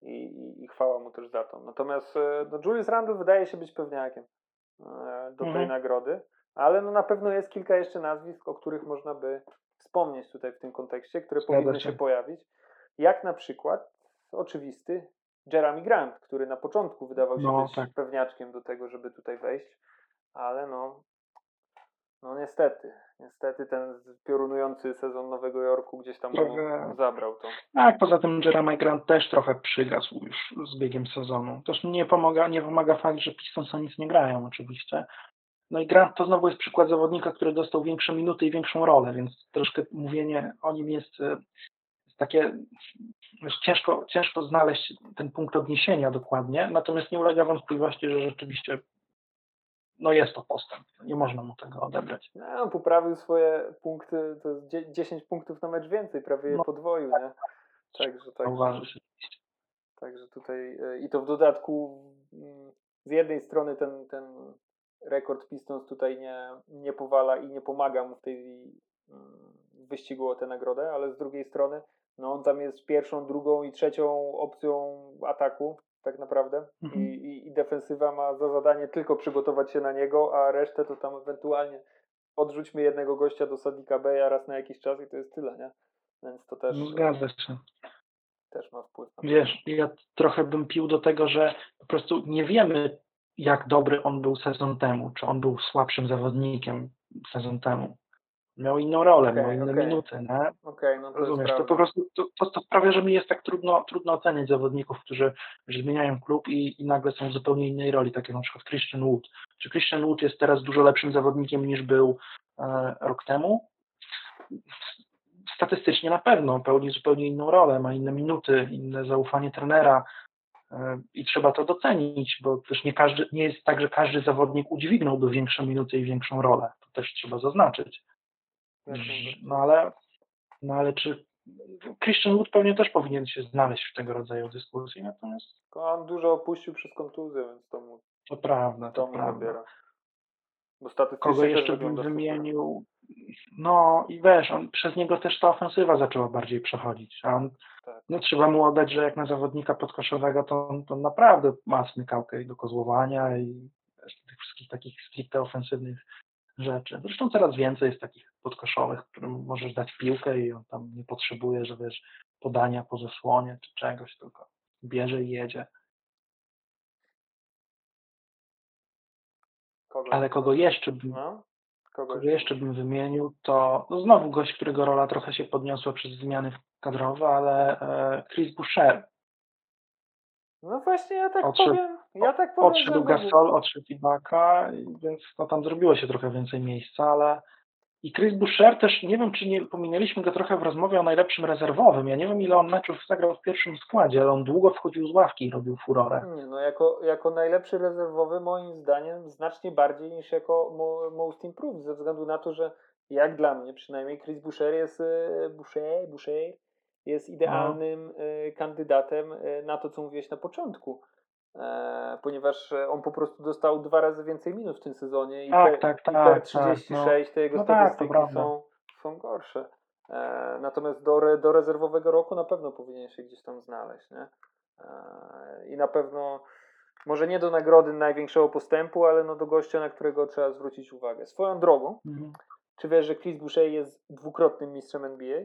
I chwała mu też za to. Natomiast Julius Randle wydaje się być pewniakiem do tej nagrody, ale na pewno jest kilka jeszcze nazwisk, o których można by wspomnieć tutaj w tym kontekście, które powinny się pojawić. Jak na przykład oczywisty Jeremy Grant, który na początku wydawał się być pewniaczkiem do tego, żeby tutaj wejść. Ale no niestety ten piorunujący sezon Nowego Jorku gdzieś tam zabrał to. Tak, poza tym Jeremy Grant też trochę przygasł już z biegiem sezonu. Też nie pomaga fakt, że Pistons o nic nie grają oczywiście. No i Grant to znowu jest przykład zawodnika, który dostał większe minuty i większą rolę, więc troszkę mówienie o nim jest takie, ciężko znaleźć ten punkt odniesienia dokładnie, natomiast nie ulega wątpliwości, że rzeczywiście jest to postęp. Nie można mu tego odebrać. No, poprawił swoje punkty, to jest 10 punktów na mecz więcej, prawie je podwoił, nie? Także tutaj i to w dodatku z jednej strony ten rekord Pistons tutaj nie powala i nie pomaga mu w tej wyścigu o tę nagrodę, ale z drugiej strony on tam jest pierwszą, drugą i trzecią opcją ataku tak naprawdę i defensywa ma za zadanie tylko przygotować się na niego, a resztę to tam ewentualnie odrzućmy jednego gościa do Saddiqa Beya raz na jakiś czas i to jest tyle, nie? Więc to też... Zgadza się. Też ma wpływ. Wiesz, ja trochę bym pił do tego, że po prostu nie wiemy, jak dobry on był sezon temu, czy on był słabszym zawodnikiem sezon temu. Miał inną rolę, miał inne minuty, nie? Rozumiesz, to po prostu to sprawia, że mi jest tak trudno oceniać zawodników, którzy zmieniają klub i nagle są w zupełnie innej roli, tak jak na przykład Christian Wood. Czy Christian Wood jest teraz dużo lepszym zawodnikiem niż był rok temu? statystycznie na pewno pełni zupełnie inną rolę, ma inne minuty, inne zaufanie trenera i trzeba to docenić, bo też nie jest tak, że każdy zawodnik udźwignąłby większą minutę i większą rolę, to też trzeba zaznaczyć. No ale czy Christian Wood pewnie też powinien się znaleźć w tego rodzaju dyskusji, natomiast... On dużo opuścił przez kontuzję, więc to mu... To prawda. Zabiera. Bo kogo jeszcze bym wymienił? No i wiesz, przez niego też ta ofensywa zaczęła bardziej przechodzić, a on, tak. No trzeba mu oddać, że jak na zawodnika podkoszowego to on naprawdę ma smykałkę i do kozłowania i tych wszystkich takich stricte ofensywnych rzeczy. Zresztą coraz więcej jest takich podkoszowych, którym możesz dać piłkę i on tam nie potrzebuje, że wiesz, podania po zasłonie czy czegoś, tylko bierze i jedzie. Kogo jeszcze bym wymienił, to no znowu gość, którego rola trochę się podniosła przez zmiany kadrowe, ale Chris Boucher. No właśnie, ja tak powiem. Odszedł Gasol, odszedł Ibaka, więc no, tam zrobiło się trochę więcej miejsca, ale i Chris Boucher też, nie wiem, czy nie pominęliśmy go trochę w rozmowie o najlepszym rezerwowym. Ja nie wiem, ile on meczów zagrał w pierwszym składzie, ale on długo wchodził z ławki i robił furorę. No jako najlepszy rezerwowy moim zdaniem znacznie bardziej niż jako most improved, ze względu na to, że jak dla mnie przynajmniej Chris Boucher jest idealnym kandydatem na to, co mówiłeś na początku, ponieważ on po prostu dostał 2 razy więcej minut w tym sezonie i per 36 te jego statystyki są gorsze. Natomiast do rezerwowego roku na pewno powinien się gdzieś tam znaleźć, nie? I na pewno może nie do nagrody największego postępu, ale no do gościa, na którego trzeba zwrócić uwagę. Swoją drogą, czy wiesz, że Chris Boucher jest dwukrotnym mistrzem NBA?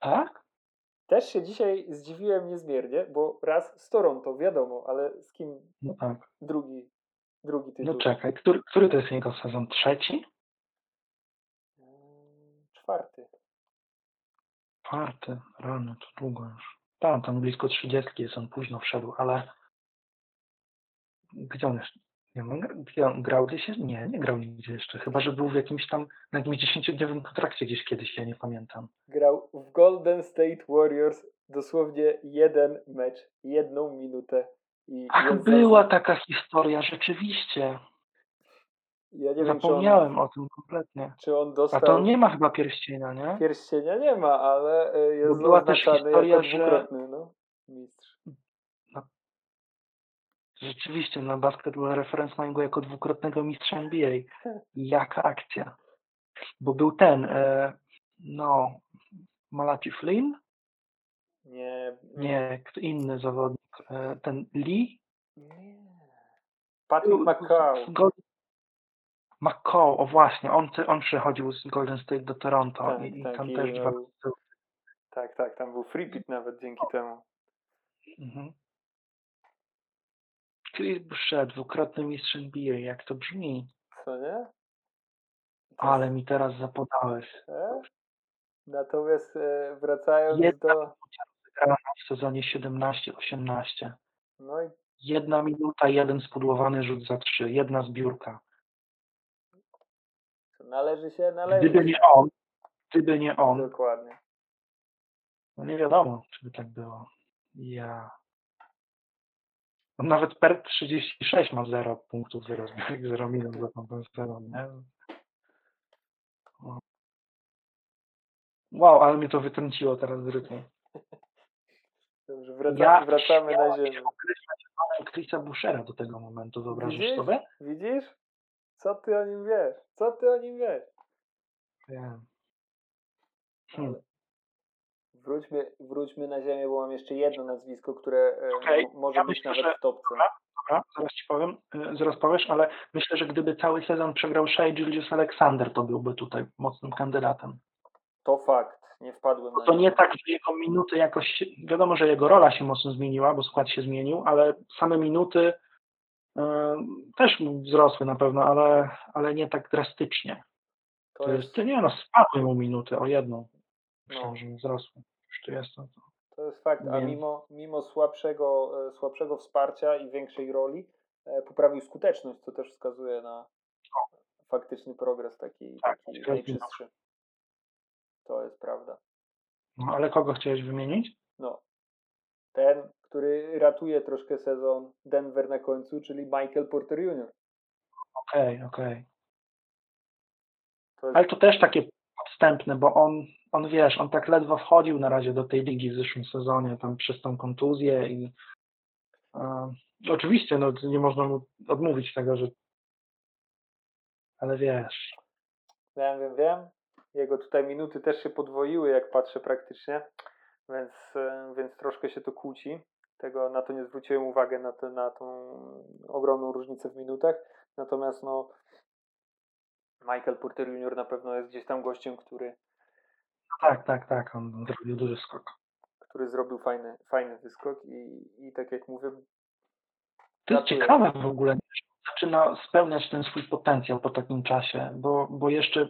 Tak? Też się dzisiaj zdziwiłem niezmiernie, bo raz z Toronto, wiadomo, ale z kim drugi tytuł? No czekaj, który to jest jego sezon? 3? 4. 4, rano, to długo już. Tam blisko 30 jest, on późno wszedł, ale gdzie on jeszcze? Grał gdzieś? Nie grał nigdzie jeszcze. Chyba, że był w jakimś tam, na jakimś 10-dniowym kontrakcie gdzieś kiedyś, ja nie pamiętam. Grał w Golden State Warriors dosłownie 1 mecz, 1 minutę. Była taka historia, rzeczywiście. Ja nie wiem, zapomniałem o tym kompletnie. Czy on dostał... A to on nie ma chyba pierścienia, nie? Pierścienia nie ma, ale jest oznaczany jako dwukrotny mistrz. Rzeczywiście, na Basketball Reference mają go jako dwukrotnego mistrza NBA. Jaka akcja. Bo był ten, Malachi Flynn? Nie, kto inny zawodnik. Ten Lee? Nie. Patrick McCall, o właśnie, on przychodził z Golden State do Toronto i tam też był. Tak, tam był free pick nawet dzięki temu. Mhm. Chris Boucher, dwukrotny mistrz NBA, jak to brzmi? Co nie? Ale mi teraz zapodałeś. Natomiast wracając do... w sezonie 17-18. No i... 1 minuta, 1 spudłowany rzut za 3, 1 zbiórka. Należy się. Gdyby nie on. Dokładnie. No nie wiadomo, czy by tak było. On nawet per 36 ma 0 punktów, 0 minut za tą sezon, nie? Wow, ale mnie to wytrąciło teraz z rytmu. Dobrze, wracamy na ziemię. Ja określałem Chrisa Bouchera do tego momentu, wyobrażasz sobie? Widzisz? Co ty o nim wiesz? Wiem. Hmm. Wróćmy na ziemię, bo mam jeszcze jedno nazwisko, które może być nawet w topce. Dobra, zaraz ci powiem, zaraz powiesz, ale myślę, że gdyby cały sezon przegrał Shai Gilgeous Alexander, to byłby tutaj mocnym kandydatem. To fakt, nie wpadłem na to. Nie tak, że jego minuty jakoś, wiadomo, że jego rola się mocno zmieniła, bo skład się zmienił, ale same minuty też wzrosły na pewno, ale nie tak drastycznie. Spadły mu minuty o 1. Myślę, że wzrosły. To jest fakt, a mimo słabszego wsparcia i większej roli poprawił skuteczność, co też wskazuje na faktyczny progres taki, tak, taki najczystszy. To jest prawda. No, ale kogo chciałeś wymienić? No, ten, który ratuje troszkę sezon Denver na końcu, czyli Michael Porter Jr. Okej. Ale to też takie podstępne, bo on wiesz, on tak ledwo wchodził na razie do tej ligi w zeszłym sezonie, tam przez tą kontuzję i oczywiście, no nie można mu odmówić tego, że ale wiesz. Wiem. Jego tutaj minuty też się podwoiły, jak patrzę praktycznie, więc troszkę się to kłóci. Tego, na to nie zwróciłem uwagi, na tą ogromną różnicę w minutach. Natomiast no Michael Porter Jr. na pewno jest gdzieś tam gościem, który... Tak, on zrobił duży skok. Który zrobił fajny wyskok i tak jak mówię... To jest ciekawe w ogóle, zaczyna spełniać ten swój potencjał po takim czasie, bo jeszcze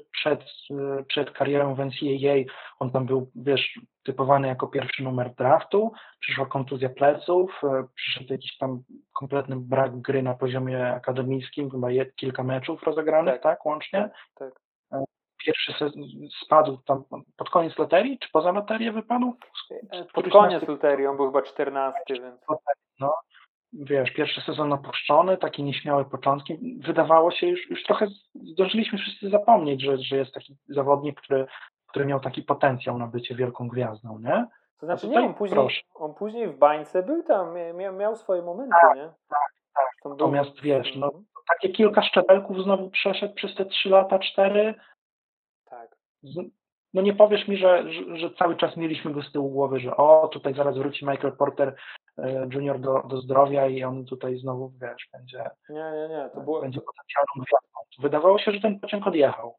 przed karierą w NCAA on tam był, wiesz, typowany jako pierwszy numer draftu, przyszła kontuzja pleców, przyszedł jakiś tam kompletny brak gry na poziomie akademickim, chyba kilka meczów rozegranych, tak łącznie? Tak. Pierwszy spadł tam pod koniec loterii, czy poza loterię wypadł? Pod koniec loterii, on był chyba 14, więc... No. Wiesz, pierwszy sezon opuszczony, takie nieśmiałe początki. Wydawało się, już trochę zdążyliśmy wszyscy zapomnieć, że jest taki zawodnik, który miał taki potencjał na bycie wielką gwiazdą, nie? To znaczy nie, on później w bańce był tam, miał swoje momenty, tak, nie? Tak. Natomiast wiesz, no takie kilka szczebelków znowu przeszedł przez te 3 lata, 4. Tak. No nie powiesz mi, że cały czas mieliśmy go z tyłu głowy, że tutaj zaraz wróci Michael Porter Junior do zdrowia i on tutaj znowu, wiesz, będzie... Nie, to było... Będzie potencjalną gwiazdą. Wydawało się, że ten pociąg odjechał.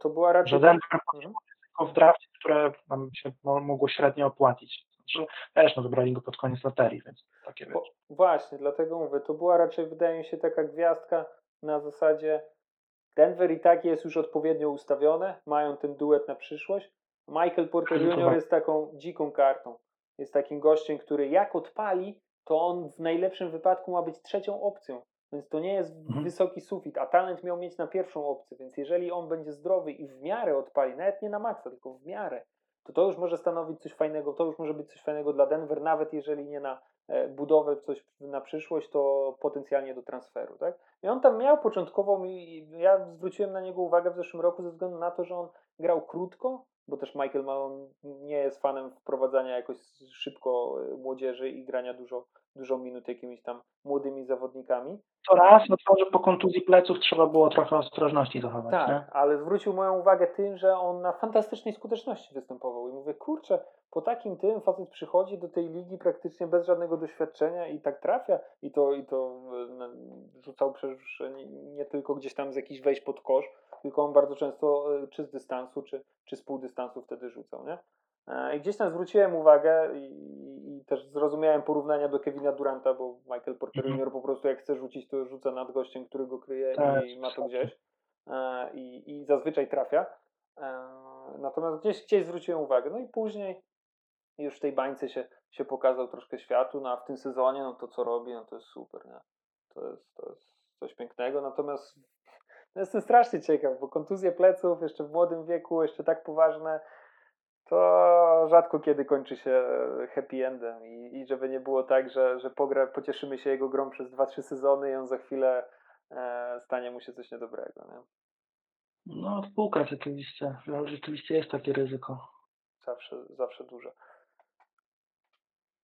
To była raczej... Że ten pociąg tylko w drafcie, które nam się mogło średnio opłacić. Znaczy, też, wybrali go pod koniec loterii, więc takie... Właśnie, dlatego mówię, to była raczej, wydaje mi się, taka gwiazdka na zasadzie Denver i tak jest już odpowiednio ustawione, mają ten duet na przyszłość. Michael Porter Jr. jest taką dziką kartą. Jest takim gościem, który jak odpali, to on w najlepszym wypadku ma być 3. opcją. Więc to nie jest wysoki sufit, a talent miał mieć na 1. opcję. Więc jeżeli on będzie zdrowy i w miarę odpali, nawet nie na maksa, tylko w miarę, to już może stanowić coś fajnego, to już może być coś fajnego dla Denver, nawet jeżeli nie na budowę, coś na przyszłość, to potencjalnie do transferu, tak? I on tam miał początkowo, ja zwróciłem na niego uwagę w zeszłym roku ze względu na to, że on grał krótko, bo też Michael Malone nie jest fanem wprowadzania jakoś szybko młodzieży i grania dużo minut jakimiś tam młodymi zawodnikami. To raz, że po kontuzji pleców trzeba było trochę ostrożności zachować. Tak, nie? Ale zwrócił moją uwagę tym, że on na fantastycznej skuteczności występował. I mówię, kurczę, po takim tym facet przychodzi do tej ligi praktycznie bez żadnego doświadczenia i tak trafia. I to rzucał przecież nie tylko gdzieś tam z jakichś wejść pod kosz, tylko on bardzo często czy z dystansu, czy z półdystansu wtedy rzucał, nie? I gdzieś tam zwróciłem uwagę i też zrozumiałem porównania do Kevina Duranta, bo Michael Porter Jr. po prostu jak chce rzucić, to rzuca nad gościem, który go kryje i ma to gdzieś. I zazwyczaj trafia. Natomiast gdzieś zwróciłem uwagę. No i później już w tej bańce się pokazał troszkę światu, a w tym sezonie to co robi, to jest super, nie? To jest coś pięknego. Natomiast jestem strasznie ciekaw, bo kontuzje pleców jeszcze w młodym wieku, jeszcze tak poważne, to rzadko kiedy kończy się happy endem i żeby nie było tak, że pocieszymy się jego grą przez 2-3 sezony i on za chwilę stanie mu się coś niedobrego. Nie? No w półkach rzeczywiście jest takie ryzyko. Zawsze duże.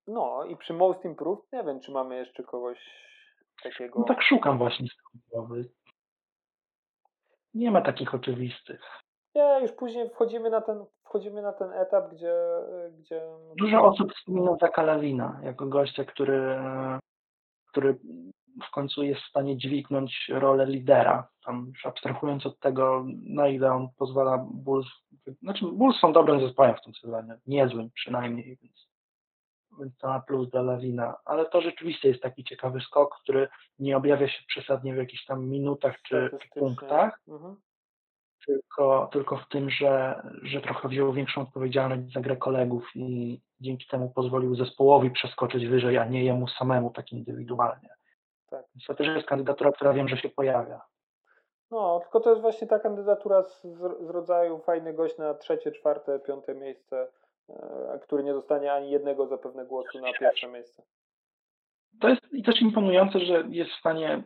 No i przy Most Improved nie wiem, czy mamy jeszcze kogoś takiego... No tak szukam właśnie z głowy. Nie ma takich oczywistych. Nie, już później wchodzimy na ten etap, gdzie... Dużo osób wspomina Zaka Lavina jako gościa, który w końcu jest w stanie dźwignąć rolę lidera. Tam już abstrahując od tego, na ile on pozwala Bulls... Znaczy Bulls są dobrym zespołem w tym sezonie, niezłym przynajmniej, więc to na plus dla Lavina. Ale to rzeczywiście jest taki ciekawy skok, który nie objawia się przesadnie w jakichś tam minutach czy punktach. Mhm. Tylko w tym, że trochę wziął większą odpowiedzialność za grę kolegów i dzięki temu pozwolił zespołowi przeskoczyć wyżej, a nie jemu samemu tak indywidualnie. Tak. To też jest kandydatura, która wiem, że się pojawia. No, tylko to jest właśnie ta kandydatura z rodzaju fajny gość na trzecie, czwarte, piąte miejsce, który nie dostanie ani jednego zapewne głosu na pierwsze miejsce. To jest i też imponujące, że jest w stanie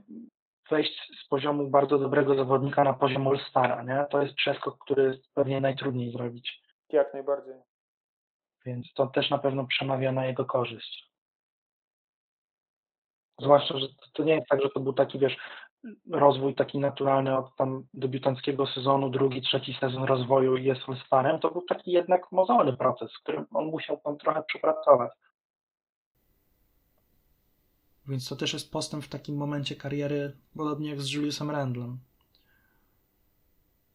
wejść z poziomu bardzo dobrego zawodnika na poziom All-Stara, nie? To jest przeskok, który jest pewnie najtrudniej zrobić. Jak najbardziej. Więc to też na pewno przemawia na jego korzyść. Zwłaszcza, że to nie jest tak, że to był taki, wiesz, rozwój taki naturalny od tam debiutanckiego sezonu, drugi, trzeci sezon rozwoju i jest All-Starem. To był taki jednak mozolny proces, w którym on musiał tam trochę przepracować. Więc to też jest postęp w takim momencie kariery, podobnie jak z Juliusem Randlem.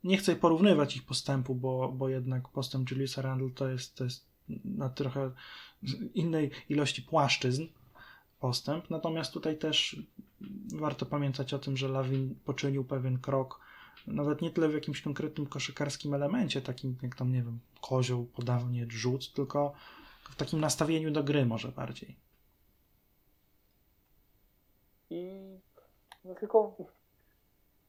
Nie chcę porównywać ich postępu, bo jednak postęp Juliusa Randle to jest na trochę innej ilości płaszczyzn postęp. Natomiast tutaj też warto pamiętać o tym, że Lawin poczynił pewien krok, nawet nie tyle w jakimś konkretnym koszykarskim elemencie, takim jak tam, nie wiem, kozioł, podawanie, rzut, tylko w takim nastawieniu do gry może bardziej. I no tylko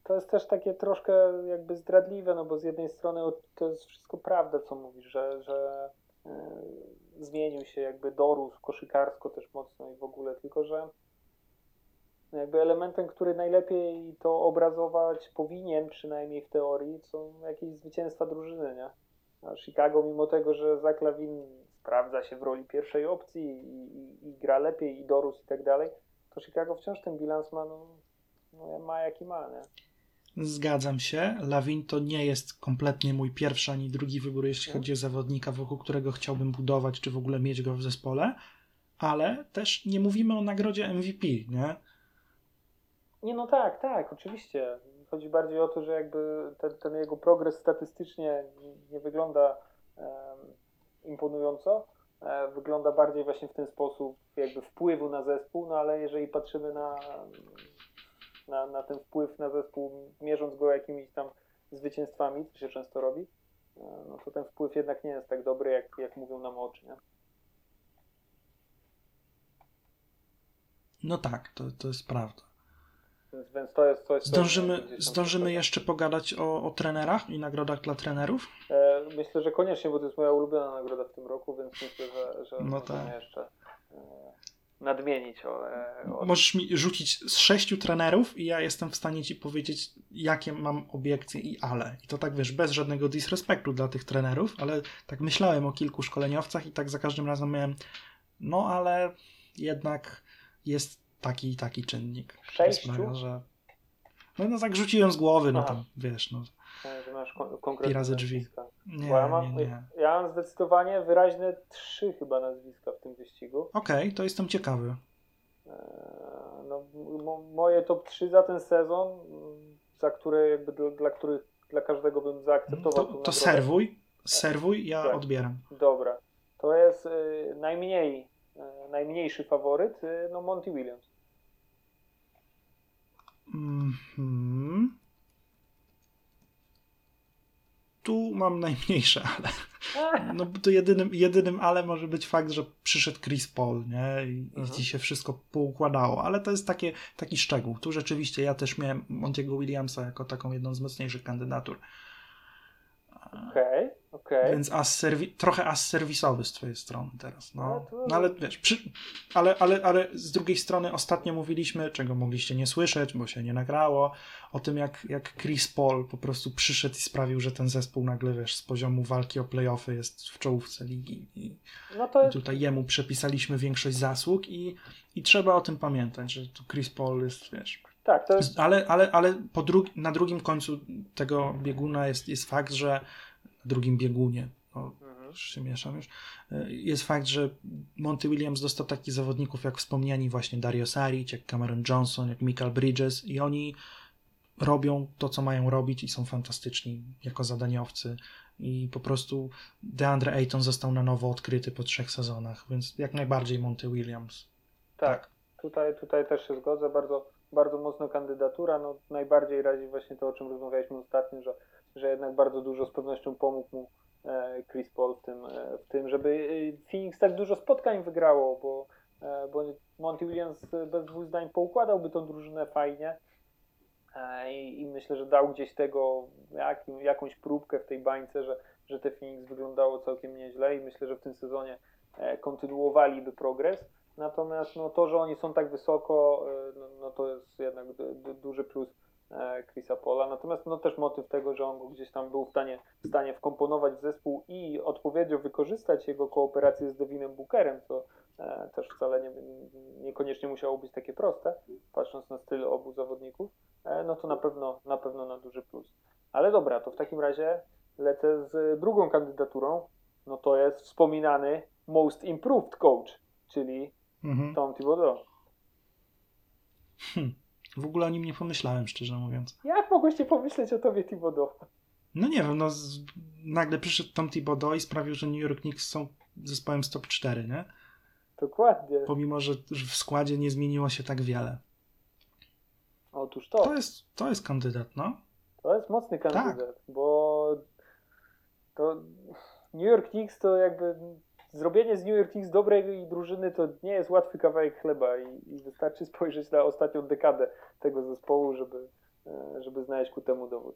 to jest też takie troszkę jakby zdradliwe, no bo z jednej strony to jest wszystko prawda, co mówisz, że zmienił się, jakby dorósł koszykarsko też mocno i w ogóle, tylko że jakby elementem, który najlepiej to obrazować powinien, przynajmniej w teorii, są jakieś zwycięstwa drużyny, nie? A Chicago, mimo tego, że Zach LaVine sprawdza się w roli pierwszej opcji i gra lepiej i dorósł i tak dalej, to Chicago wciąż ten bilans ma, no ma jaki ma, nie? Zgadzam się. Lawin to nie jest kompletnie mój pierwszy ani drugi wybór, jeśli chodzi o zawodnika, wokół którego chciałbym budować, czy w ogóle mieć go w zespole, ale też nie mówimy o nagrodzie MVP, nie? Nie, no tak, oczywiście. Chodzi bardziej o to, że jakby ten jego progres statystycznie nie wygląda imponująco. Wygląda bardziej właśnie w ten sposób jakby wpływu na zespół, no ale jeżeli patrzymy na ten wpływ na zespół, mierząc go jakimiś tam zwycięstwami, co się często robi, no to ten wpływ jednak nie jest tak dobry, jak mówią nam oczy, nie? No tak, to jest prawda. Więc to jest coś, Zdążymy jeszcze pogadać o trenerach i nagrodach dla trenerów? Myślę, że koniecznie, bo to jest moja ulubiona nagroda w tym roku, więc myślę, że no możemy jeszcze nadmienić. Możesz mi rzucić z 6 trenerów i ja jestem w stanie ci powiedzieć, jakie mam obiekcje i ale. I to tak, wiesz, bez żadnego disrespektu dla tych trenerów, ale tak myślałem o kilku szkoleniowcach i tak za każdym razem miałem, no ale jednak jest taki i taki czynnik. 6? Że... No tak rzuciłem z głowy, no tam, wiesz, no. Że masz konkretne razy drzwi. Nie, bo ja mam. Ja mam zdecydowanie wyraźne 3 chyba nazwiska w tym wyścigu. Okej, to jestem ciekawy. Moje top 3 za ten sezon, za które jakby dla każdego bym zaakceptował. To serwuj, ja tak odbieram. Dobra, to jest najmniejszy faworyt, no Monty Williams. Mm-hmm. Tu mam najmniejsze ale. No to jedynym ale może być fakt, że przyszedł Chris Paul, nie? I ci się wszystko poukładało, ale to jest taki szczegół. Tu rzeczywiście ja też miałem Montiego Williamsa jako taką jedną z mocniejszych kandydatur. Okej. Więc trochę as serwisowy z twojej strony teraz. No ale wiesz, ale z drugiej strony ostatnio mówiliśmy, czego mogliście nie słyszeć, bo się nie nagrało, o tym jak Chris Paul po prostu przyszedł i sprawił, że ten zespół nagle, wiesz, z poziomu walki o play-offy jest w czołówce ligi. I tutaj jemu przepisaliśmy większość zasług i trzeba o tym pamiętać, że tu Chris Paul jest, wiesz... Tak, to jest... Ale na drugim końcu tego bieguna jest fakt, że na drugim biegunie, się mieszam już, jest fakt, że Monty Williams dostał takich zawodników jak wspomniani właśnie Dario Šarić, jak Cameron Johnson, jak Mikal Bridges i oni robią to, co mają robić i są fantastyczni jako zadaniowcy i po prostu DeAndre Ayton został na nowo odkryty po 3 sezonach, więc jak najbardziej Monty Williams. Tak. Tutaj też się zgodzę, bardzo mocna kandydatura, no najbardziej razi właśnie to, o czym rozmawialiśmy ostatnio, że jednak bardzo dużo z pewnością pomógł mu Chris Paul w tym, żeby Phoenix tak dużo spotkań wygrało, bo Monty Williams bez dwóch zdań poukładałby tą drużynę fajnie, I myślę, że dał gdzieś tego jakąś próbkę w tej bańce, że te Phoenix wyglądało całkiem nieźle i myślę, że w tym sezonie kontynuowaliby progres. Natomiast no, to, że oni są tak wysoko, no to jest jednak duży plus Chrisa Paula. Natomiast no, też motyw tego, że on gdzieś tam był w stanie wkomponować w zespół i odpowiednio wykorzystać jego kooperację z Devinem Bookerem, co też wcale niekoniecznie musiało być takie proste, patrząc na styl obu zawodników, no to na pewno na duży plus. Ale dobra, to w takim razie lecę z drugą kandydaturą, no to jest wspominany Most Improved Coach, czyli Tom Thibodeau. W ogóle o nim nie pomyślałem, szczerze mówiąc. Jak mogłyście pomyśleć o tobie Thibodeau? No nie wiem, nagle przyszedł Tom Thibodeau i sprawił, że New York Knicks są zespołem z top 4, nie? Dokładnie. Pomimo, że w składzie nie zmieniło się tak wiele. Otóż to. To jest kandydat, no. To jest mocny kandydat, tak. Bo to New York Knicks to jakby zrobienie z New York Knicks dobrej drużyny to nie jest łatwy kawałek chleba i wystarczy spojrzeć na ostatnią dekadę tego zespołu, żeby znaleźć ku temu dowód.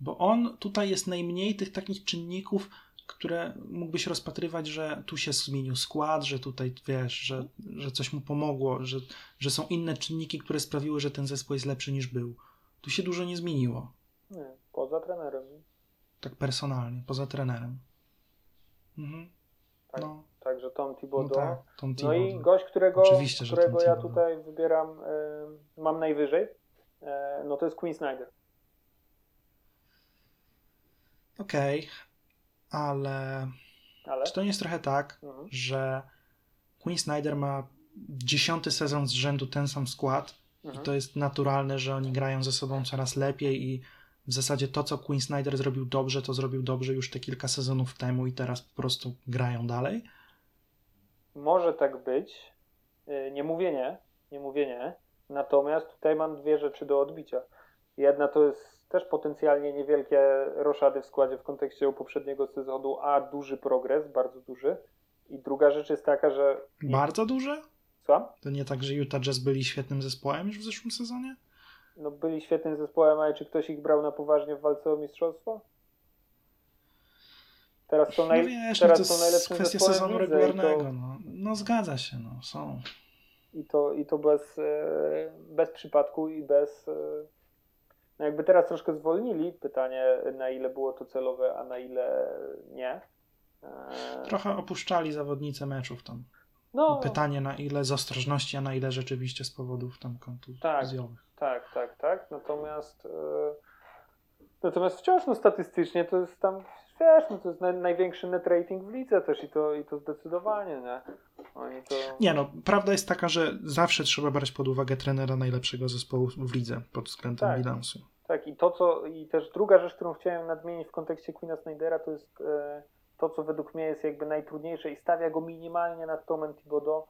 Bo on tutaj jest najmniej tych takich czynników, które mógłbyś rozpatrywać, że tu się zmienił skład, że tutaj wiesz, że coś mu pomogło, że są inne czynniki, które sprawiły, że ten zespół jest lepszy niż był. Tu się dużo nie zmieniło. Nie, poza trenerem. Tak personalnie, poza trenerem. Mhm. Tak, no. Także Tom Thibodeau. No, tak, Tom Thibodeau. No i gość, którego ja tutaj wybieram, mam najwyżej, no to jest Quinn Snyder. Okej. Ale czy to nie jest trochę tak, że Quinn Snyder ma 10. sezon z rzędu ten sam skład i to jest naturalne, że oni grają ze sobą coraz lepiej i w zasadzie to, co Quinn Snyder zrobił dobrze, to zrobił dobrze już te kilka sezonów temu i teraz po prostu grają dalej? Może tak być. Nie mówię nie. Natomiast tutaj mam dwie rzeczy do odbicia. Jedna to jest też potencjalnie niewielkie roszady w składzie w kontekście poprzedniego sezonu, a duży progres, bardzo duży. I druga rzecz jest taka, że... Bardzo duży? Słucham? To nie tak, że Utah Jazz byli świetnym zespołem już w zeszłym sezonie? No byli świetnym zespołem, ale czy ktoś ich brał na poważnie w walce o mistrzostwo? Teraz są, teraz są najlepszym zespołem. To jest kwestia sezonu regularnego. No zgadza się, no są. I to bez przypadku i bez... No jakby teraz troszkę zwolnili, pytanie na ile było to celowe, a na ile nie. Trochę opuszczali zawodnice meczów tam. No. Pytanie na ile z ostrożności, a na ile rzeczywiście z powodów tam kontuzjowych. Tak. Natomiast wciąż statystycznie to jest tam, wiesz, to jest największy net rating w lidze też i to zdecydowanie, nie? Prawda jest taka, że zawsze trzeba brać pod uwagę trenera najlepszego zespołu w lidze pod względem bilansu. Tak, i też druga rzecz, którą chciałem nadmienić w kontekście Queena Snydera, to jest to, co według mnie jest jakby najtrudniejsze i stawia go minimalnie nad Tomem Thibodeau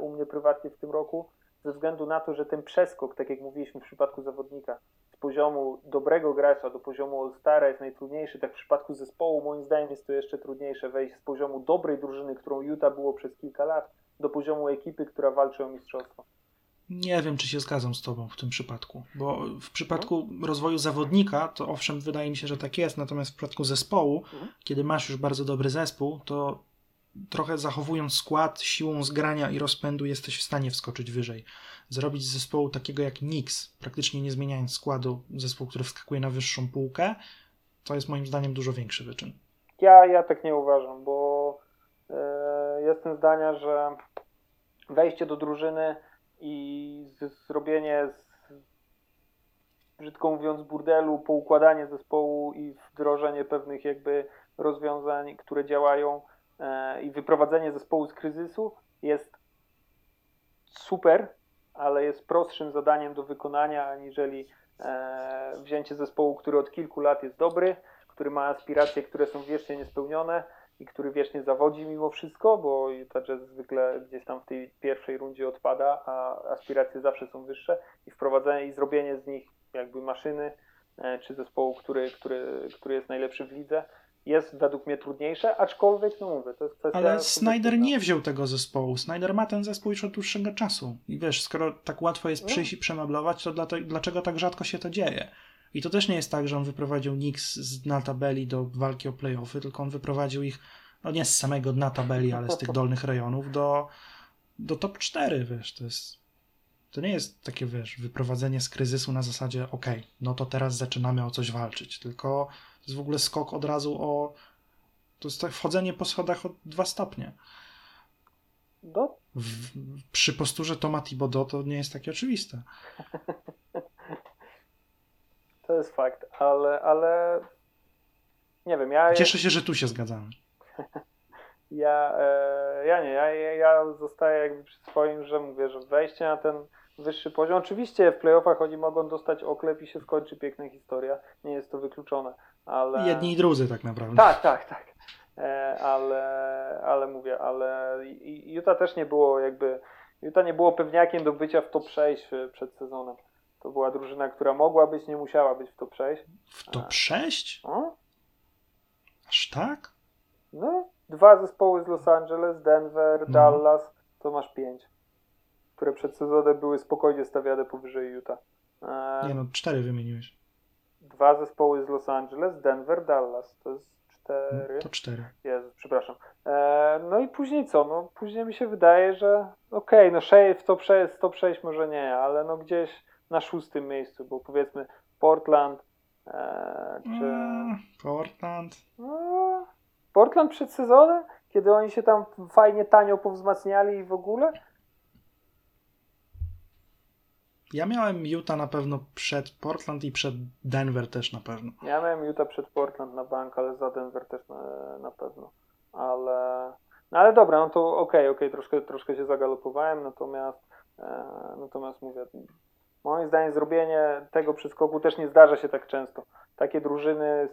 u mnie prywatnie w tym roku, ze względu na to, że ten przeskok, tak jak mówiliśmy w przypadku zawodnika, z poziomu dobrego gracza do poziomu All-Stara jest najtrudniejszy, tak w przypadku zespołu moim zdaniem jest to jeszcze trudniejsze wejść z poziomu dobrej drużyny, którą Utah było przez kilka lat, do poziomu ekipy, która walczy o mistrzostwo. Nie wiem, czy się zgadzam z tobą w tym przypadku, bo w przypadku rozwoju zawodnika, to owszem, wydaje mi się, że tak jest, natomiast w przypadku zespołu, kiedy masz już bardzo dobry zespół, to trochę zachowując skład, siłą zgrania i rozpędu jesteś w stanie wskoczyć wyżej. Zrobić z zespołu takiego jak Knicks, praktycznie nie zmieniając składu, zespół, który wskakuje na wyższą półkę, to jest moim zdaniem dużo większy wyczyn. Ja tak nie uważam, bo jestem zdania, że wejście do drużyny i zrobienie, brzydko mówiąc, burdelu, poukładanie zespołu i wdrożenie pewnych jakby rozwiązań, które działają, i wyprowadzenie zespołu z kryzysu jest super, ale jest prostszym zadaniem do wykonania aniżeli wzięcie zespołu, który od kilku lat jest dobry, który ma aspiracje, które są wiecznie niespełnione i który wiecznie zawodzi mimo wszystko, bo Utah Jazz zwykle gdzieś tam w tej pierwszej rundzie odpada, a aspiracje zawsze są wyższe i wprowadzenie i zrobienie z nich jakby maszyny czy zespołu, który jest najlepszy w lidze, jest według mnie trudniejsze, aczkolwiek, no mówię, to jest kwestia... Ale Snyder nie wziął tego zespołu. Snyder ma ten zespół już od dłuższego czasu. I wiesz, skoro tak łatwo jest przyjść i przemeblować, to dlaczego tak rzadko się to dzieje? I to też nie jest tak, że on wyprowadził Knicks na tabeli do walki o play-offy, tylko on wyprowadził ich, no nie z samego dna tabeli, ale z tych dolnych rejonów do top 4, wiesz, to nie jest takie, wiesz, wyprowadzenie z kryzysu na zasadzie, okej, no to teraz zaczynamy o coś walczyć, tylko to jest w ogóle skok od razu to jest tak wchodzenie po schodach o 2 stopnie. Przy posturze Toma Thibodeau to nie jest takie oczywiste. To jest fakt, ale nie wiem, ja... Cieszę się, że tu się zgadzamy. Ja zostaję jakby przy swoim, że mówię, że wejście na ten wyższy poziom, oczywiście w playoffach oni mogą dostać oklep i się skończy piękna historia, nie jest to wykluczone, ale... Jedni i drudzy tak naprawdę. Tak. Ale Utah też nie było jakby, Utah nie było pewniakiem do bycia w top 6 przed sezonem. To była drużyna, która mogła być, nie musiała być w top 6. W top 6? Aż tak? No, 2 zespoły z Los Angeles, Denver, Dallas, to masz 5, które przed sezonem były spokojnie stawiane powyżej Utah. 4 wymieniłeś. 2 zespoły z Los Angeles, Denver, Dallas, to jest 4. To 4. Jezu, przepraszam. No i później co? No, później mi się wydaje, że w top 6 może nie, ale no gdzieś na 6. miejscu, bo powiedzmy Portland, Portland. Portland przed sezonem, kiedy oni się tam fajnie tanio powzmacniali i w ogóle? Ja miałem Utah na pewno przed Portland i przed Denver też na pewno. Ja miałem Utah przed Portland na bank, ale za Denver też na pewno. Ale dobra, no to okej, troszkę się zagalopowałem, natomiast mówię, moim zdaniem zrobienie tego przeskoku też nie zdarza się tak często. Takie drużyny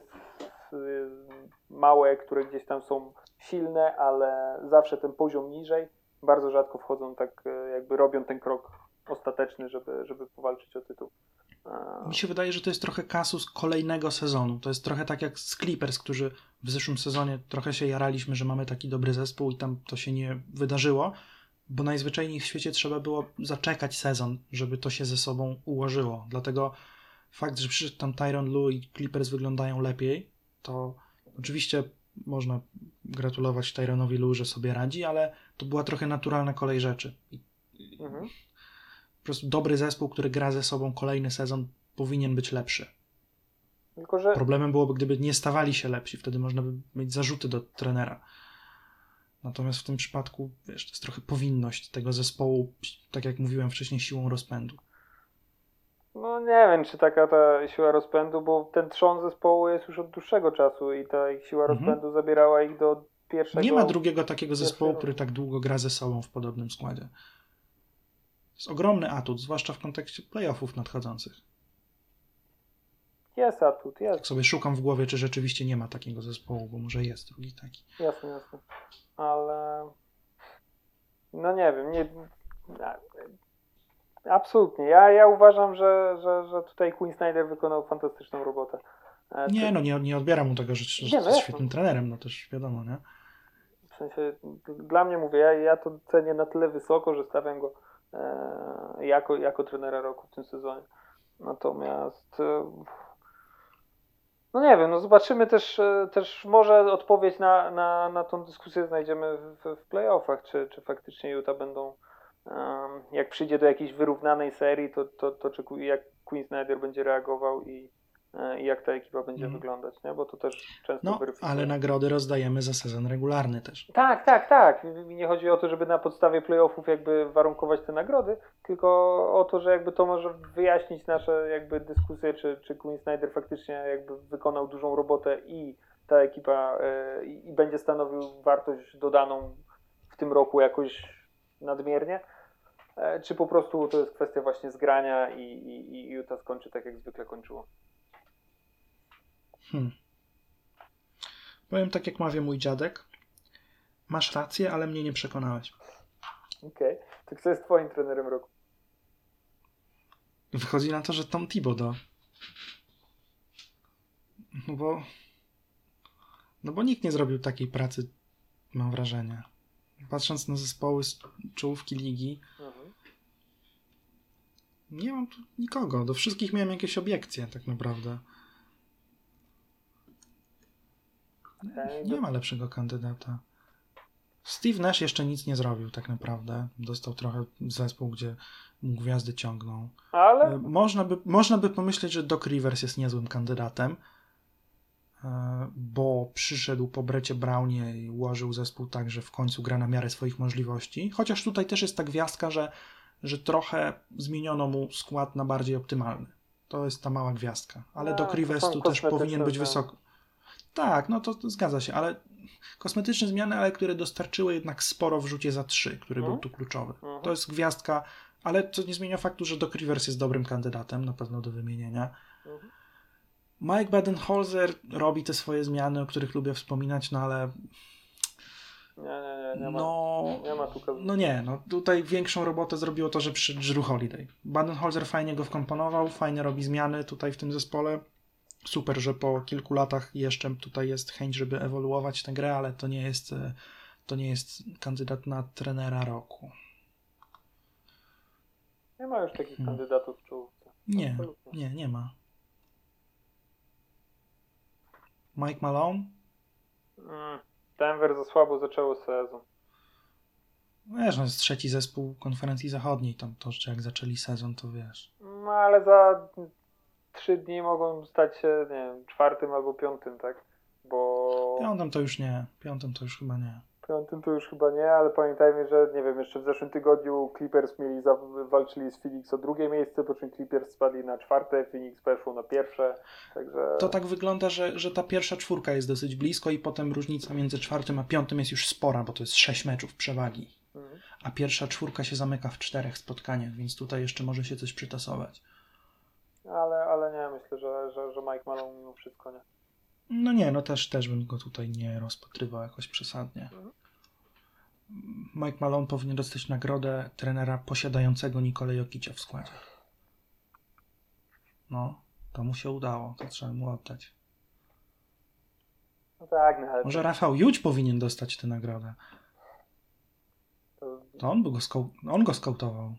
małe, które gdzieś tam są silne, ale zawsze ten poziom niżej, bardzo rzadko wchodzą tak, jakby robią ten krok ostateczny, żeby powalczyć o tytuł. Mi się wydaje, że to jest trochę kasus kolejnego sezonu. To jest trochę tak jak z Clippers, którzy w zeszłym sezonie trochę się jaraliśmy, że mamy taki dobry zespół i tam to się nie wydarzyło, bo najzwyczajniej w świecie trzeba było zaczekać sezon, żeby to się ze sobą ułożyło. Dlatego fakt, że przyszedł tam Tyronn Lue i Clippers wyglądają lepiej, to oczywiście można gratulować Tyronowi Lue, że sobie radzi, ale to była trochę naturalna kolej rzeczy. Po prostu dobry zespół, który gra ze sobą kolejny sezon, powinien być lepszy. Tylko, że... Problemem byłoby, gdyby nie stawali się lepsi, wtedy można by mieć zarzuty do trenera. Natomiast w tym przypadku, wiesz, to jest trochę powinność tego zespołu, tak jak mówiłem wcześniej, siłą rozpędu. No nie wiem, czy taka ta siła rozpędu, bo ten trzon zespołu jest już od dłuższego czasu i ta ich siła rozpędu zabierała ich do pierwszego... Nie ma drugiego takiego zespołu, który tak długo gra ze sobą w podobnym składzie. To jest ogromny atut, zwłaszcza w kontekście playoffów nadchodzących. Jest atut, jest. Tak sobie szukam w głowie, czy rzeczywiście nie ma takiego zespołu, bo może jest drugi taki. Jasne. Ale... No nie wiem, nie... Absolutnie. Ja uważam, że tutaj Quinn Snyder wykonał fantastyczną robotę. Nie odbieram mu tego, że jest świetnym trenerem, no też wiadomo, nie? W sensie, dla mnie mówię, ja to cenię na tyle wysoko, że stawiam go jako trenera roku w tym sezonie. Natomiast no nie wiem, no zobaczymy też może odpowiedź na tą dyskusję znajdziemy w playoffach, czy faktycznie Utah będą, jak przyjdzie do jakiejś wyrównanej serii, to czy jak Quinn Snyder będzie reagował i jak ta ekipa będzie wyglądać, nie? Bo to też często weryfikuje. Ale nagrody rozdajemy za sezon regularny też. Tak. Mi nie chodzi o to, żeby na podstawie playoffów jakby warunkować te nagrody, tylko o to, że jakby to może wyjaśnić nasze jakby dyskusje, czy Quinn Snyder faktycznie jakby wykonał dużą robotę i ta ekipa i będzie stanowił wartość dodaną w tym roku jakoś nadmiernie, czy po prostu to jest kwestia właśnie zgrania i Utah skończy tak, jak zwykle kończyło. Powiem tak, jak mawia mój dziadek. Masz rację, ale mnie nie przekonałeś. Okej. To kto jest twoim trenerem roku? Wychodzi na to, że Tom Thibodeau. No bo No bo nikt nie zrobił takiej pracy, mam wrażenie. Patrząc na zespoły z czołówki ligi, nie mam tu nikogo. Do wszystkich miałem jakieś obiekcje tak naprawdę. Nie ma lepszego kandydata. Steve Nash jeszcze nic nie zrobił tak naprawdę. Dostał trochę zespół, gdzie gwiazdy ciągną. Ale można by pomyśleć, że Doc Rivers jest niezłym kandydatem, bo przyszedł po Brecie Brownie i ułożył zespół tak, że w końcu gra na miarę swoich możliwości. Chociaż tutaj też jest ta gwiazdka, że trochę zmieniono mu skład na bardziej optymalny. To jest ta mała gwiazdka. Ale Doc Rivers tu też powinien być wysoko. Tak, no to zgadza się, ale kosmetyczne zmiany, ale które dostarczyły jednak sporo w rzucie za 3, który był tu kluczowy. To jest gwiazdka, ale to nie zmienia faktu, że Doc Rivers jest dobrym kandydatem, na pewno do wymienienia. Mike Budenholzer robi te swoje zmiany, o których lubię wspominać, no ale... Nie ma tutaj większą robotę zrobiło to, że przyszedł Jrue Holiday. Budenholzer fajnie go wkomponował, fajnie robi zmiany tutaj w tym zespole. Super, że po kilku latach jeszcze tutaj jest chęć, żeby ewoluować tę grę, ale to nie jest kandydat na trenera roku. Nie ma już takich kandydatów w czołówce. Nie ma. Mike Malone? Denver za słabo zaczęło sezon. Wiesz, no jest trzeci zespół konferencji zachodniej, tam to, że jak zaczęli sezon, to wiesz. No ale za 3 dni mogą stać się, nie wiem, 4. albo 5., tak? Bo... Piątym to już chyba nie. Ale pamiętajmy, że nie wiem, jeszcze w zeszłym tygodniu Clippers walczyli z Phoenix o 2. miejsce, po czym Clippers spadli na 4., Phoenix weszło na 1., także... To tak wygląda, że ta pierwsza 4 jest dosyć blisko i potem różnica między 4. a 5. jest już spora, bo to jest 6 meczów przewagi. A pierwsza 4 się zamyka w 4 spotkaniach, więc tutaj jeszcze może się coś przytasować. Ale nie, myślę, że Mike Malone mimo wszystko nie. No nie, no też bym go tutaj nie rozpatrywał jakoś przesadnie. Mike Malone powinien dostać nagrodę trenera posiadającego Nikolę Jokicia w składzie. No, to mu się udało, to trzeba mu oddać. No tak, no ale... Może Rafał Juć powinien dostać tę nagrodę. To on go skautował.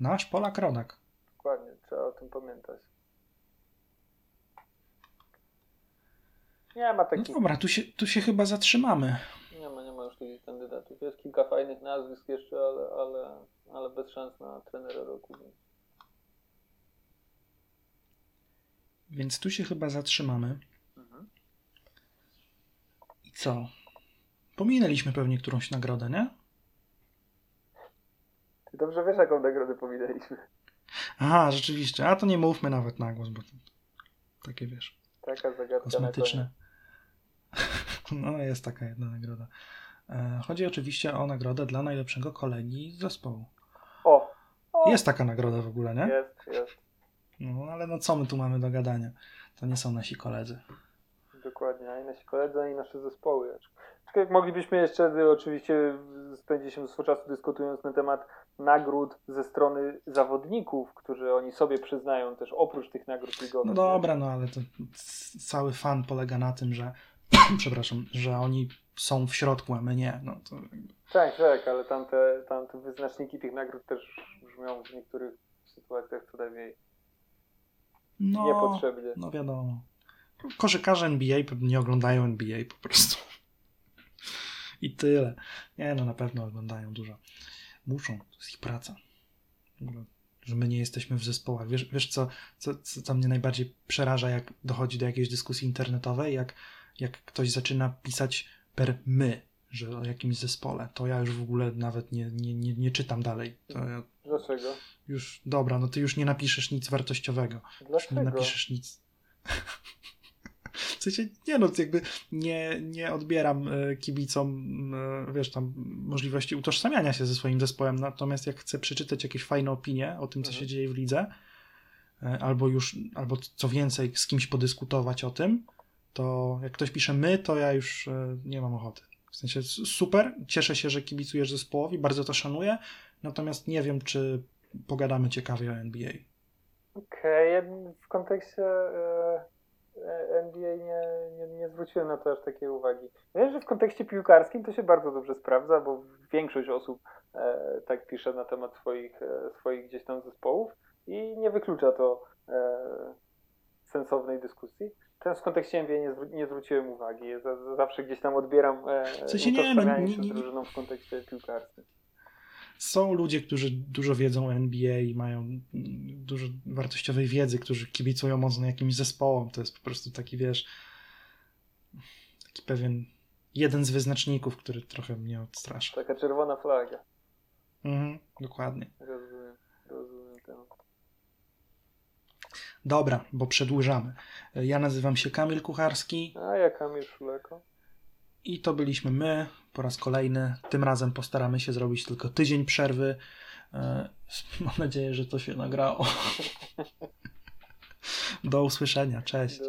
Nasz Polak Rodak. Dokładnie, trzeba o tym pamiętać. Nie ma takich... No dobra, tu się chyba zatrzymamy. Nie ma już takich kandydatów. Jest kilka fajnych nazwisk jeszcze, ale bez szans na trenera roku. Więc tu się chyba zatrzymamy. I co? Pominęliśmy pewnie którąś nagrodę, nie? Ty dobrze wiesz, jaką nagrodę pominęliśmy. Aha, rzeczywiście. A to nie mówmy nawet na głos, bo takie wiesz... Taka zagadka kosmetyczne. No jest taka jedna nagroda. Chodzi oczywiście o nagrodę dla najlepszego kolegi z zespołu. O! Jest taka nagroda w ogóle, nie? Jest. No ale no co my tu mamy do gadania? To nie są nasi koledzy. Dokładnie, ani nasi koledzy, ani nasze zespoły. Tak moglibyśmy jeszcze oczywiście spędzić się swój czas dyskutując na temat nagród ze strony zawodników, którzy oni sobie przyznają też oprócz tych nagród ligowych. No dobra, no ale to cały fan polega na tym, że że oni są w środku, a my nie. No to... Tak, ale tamte wyznaczniki tych nagród też brzmią w niektórych sytuacjach tutaj niepotrzebnie. No wiadomo. Koszykarze NBA nie oglądają NBA po prostu. I tyle. Nie, no na pewno oglądają dużo. Muszą, to jest ich praca. Że my nie jesteśmy w zespołach. Wiesz co mnie najbardziej przeraża, jak dochodzi do jakiejś dyskusji internetowej, jak ktoś zaczyna pisać per my, że o jakimś zespole. To ja już w ogóle nawet nie czytam dalej. Dlaczego? Już, dobra, no ty już nie napiszesz nic wartościowego. Dlaczego? Już nie napiszesz nic. W sensie, nie odbieram kibicom, wiesz, tam możliwości utożsamiania się ze swoim zespołem, natomiast jak chcę przeczytać jakieś fajne opinie o tym, co się dzieje w lidze, albo co więcej, z kimś podyskutować o tym, to jak ktoś pisze my, to ja już nie mam ochoty. W sensie, super, cieszę się, że kibicujesz zespołowi, bardzo to szanuję, natomiast nie wiem, czy pogadamy ciekawie o NBA. Okej, w kontekście... NBA nie zwróciłem na to aż takiej uwagi. Wiem, że w kontekście piłkarskim to się bardzo dobrze sprawdza, bo większość osób tak pisze na temat swoich gdzieś tam zespołów i nie wyklucza to sensownej dyskusji. Ten w kontekście NBA nie zwróciłem uwagi. Ja zawsze gdzieś tam odbieram utożsamianie się z drużyną w kontekście piłkarskim. Są ludzie, którzy dużo wiedzą o NBA i mają dużo wartościowej wiedzy, którzy kibicują mocno jakimś zespołom. To jest po prostu taki, wiesz, taki pewien jeden z wyznaczników, który trochę mnie odstrasza. Taka czerwona flaga. Mhm, dokładnie. Rozumiem tę. Dobra, bo przedłużamy. Ja nazywam się Kamil Kucharski. A ja Kamil Szuleko. I to byliśmy my po raz kolejny. Tym razem postaramy się zrobić tylko tydzień przerwy. Mam nadzieję, że to się nagrało. Do usłyszenia. Cześć.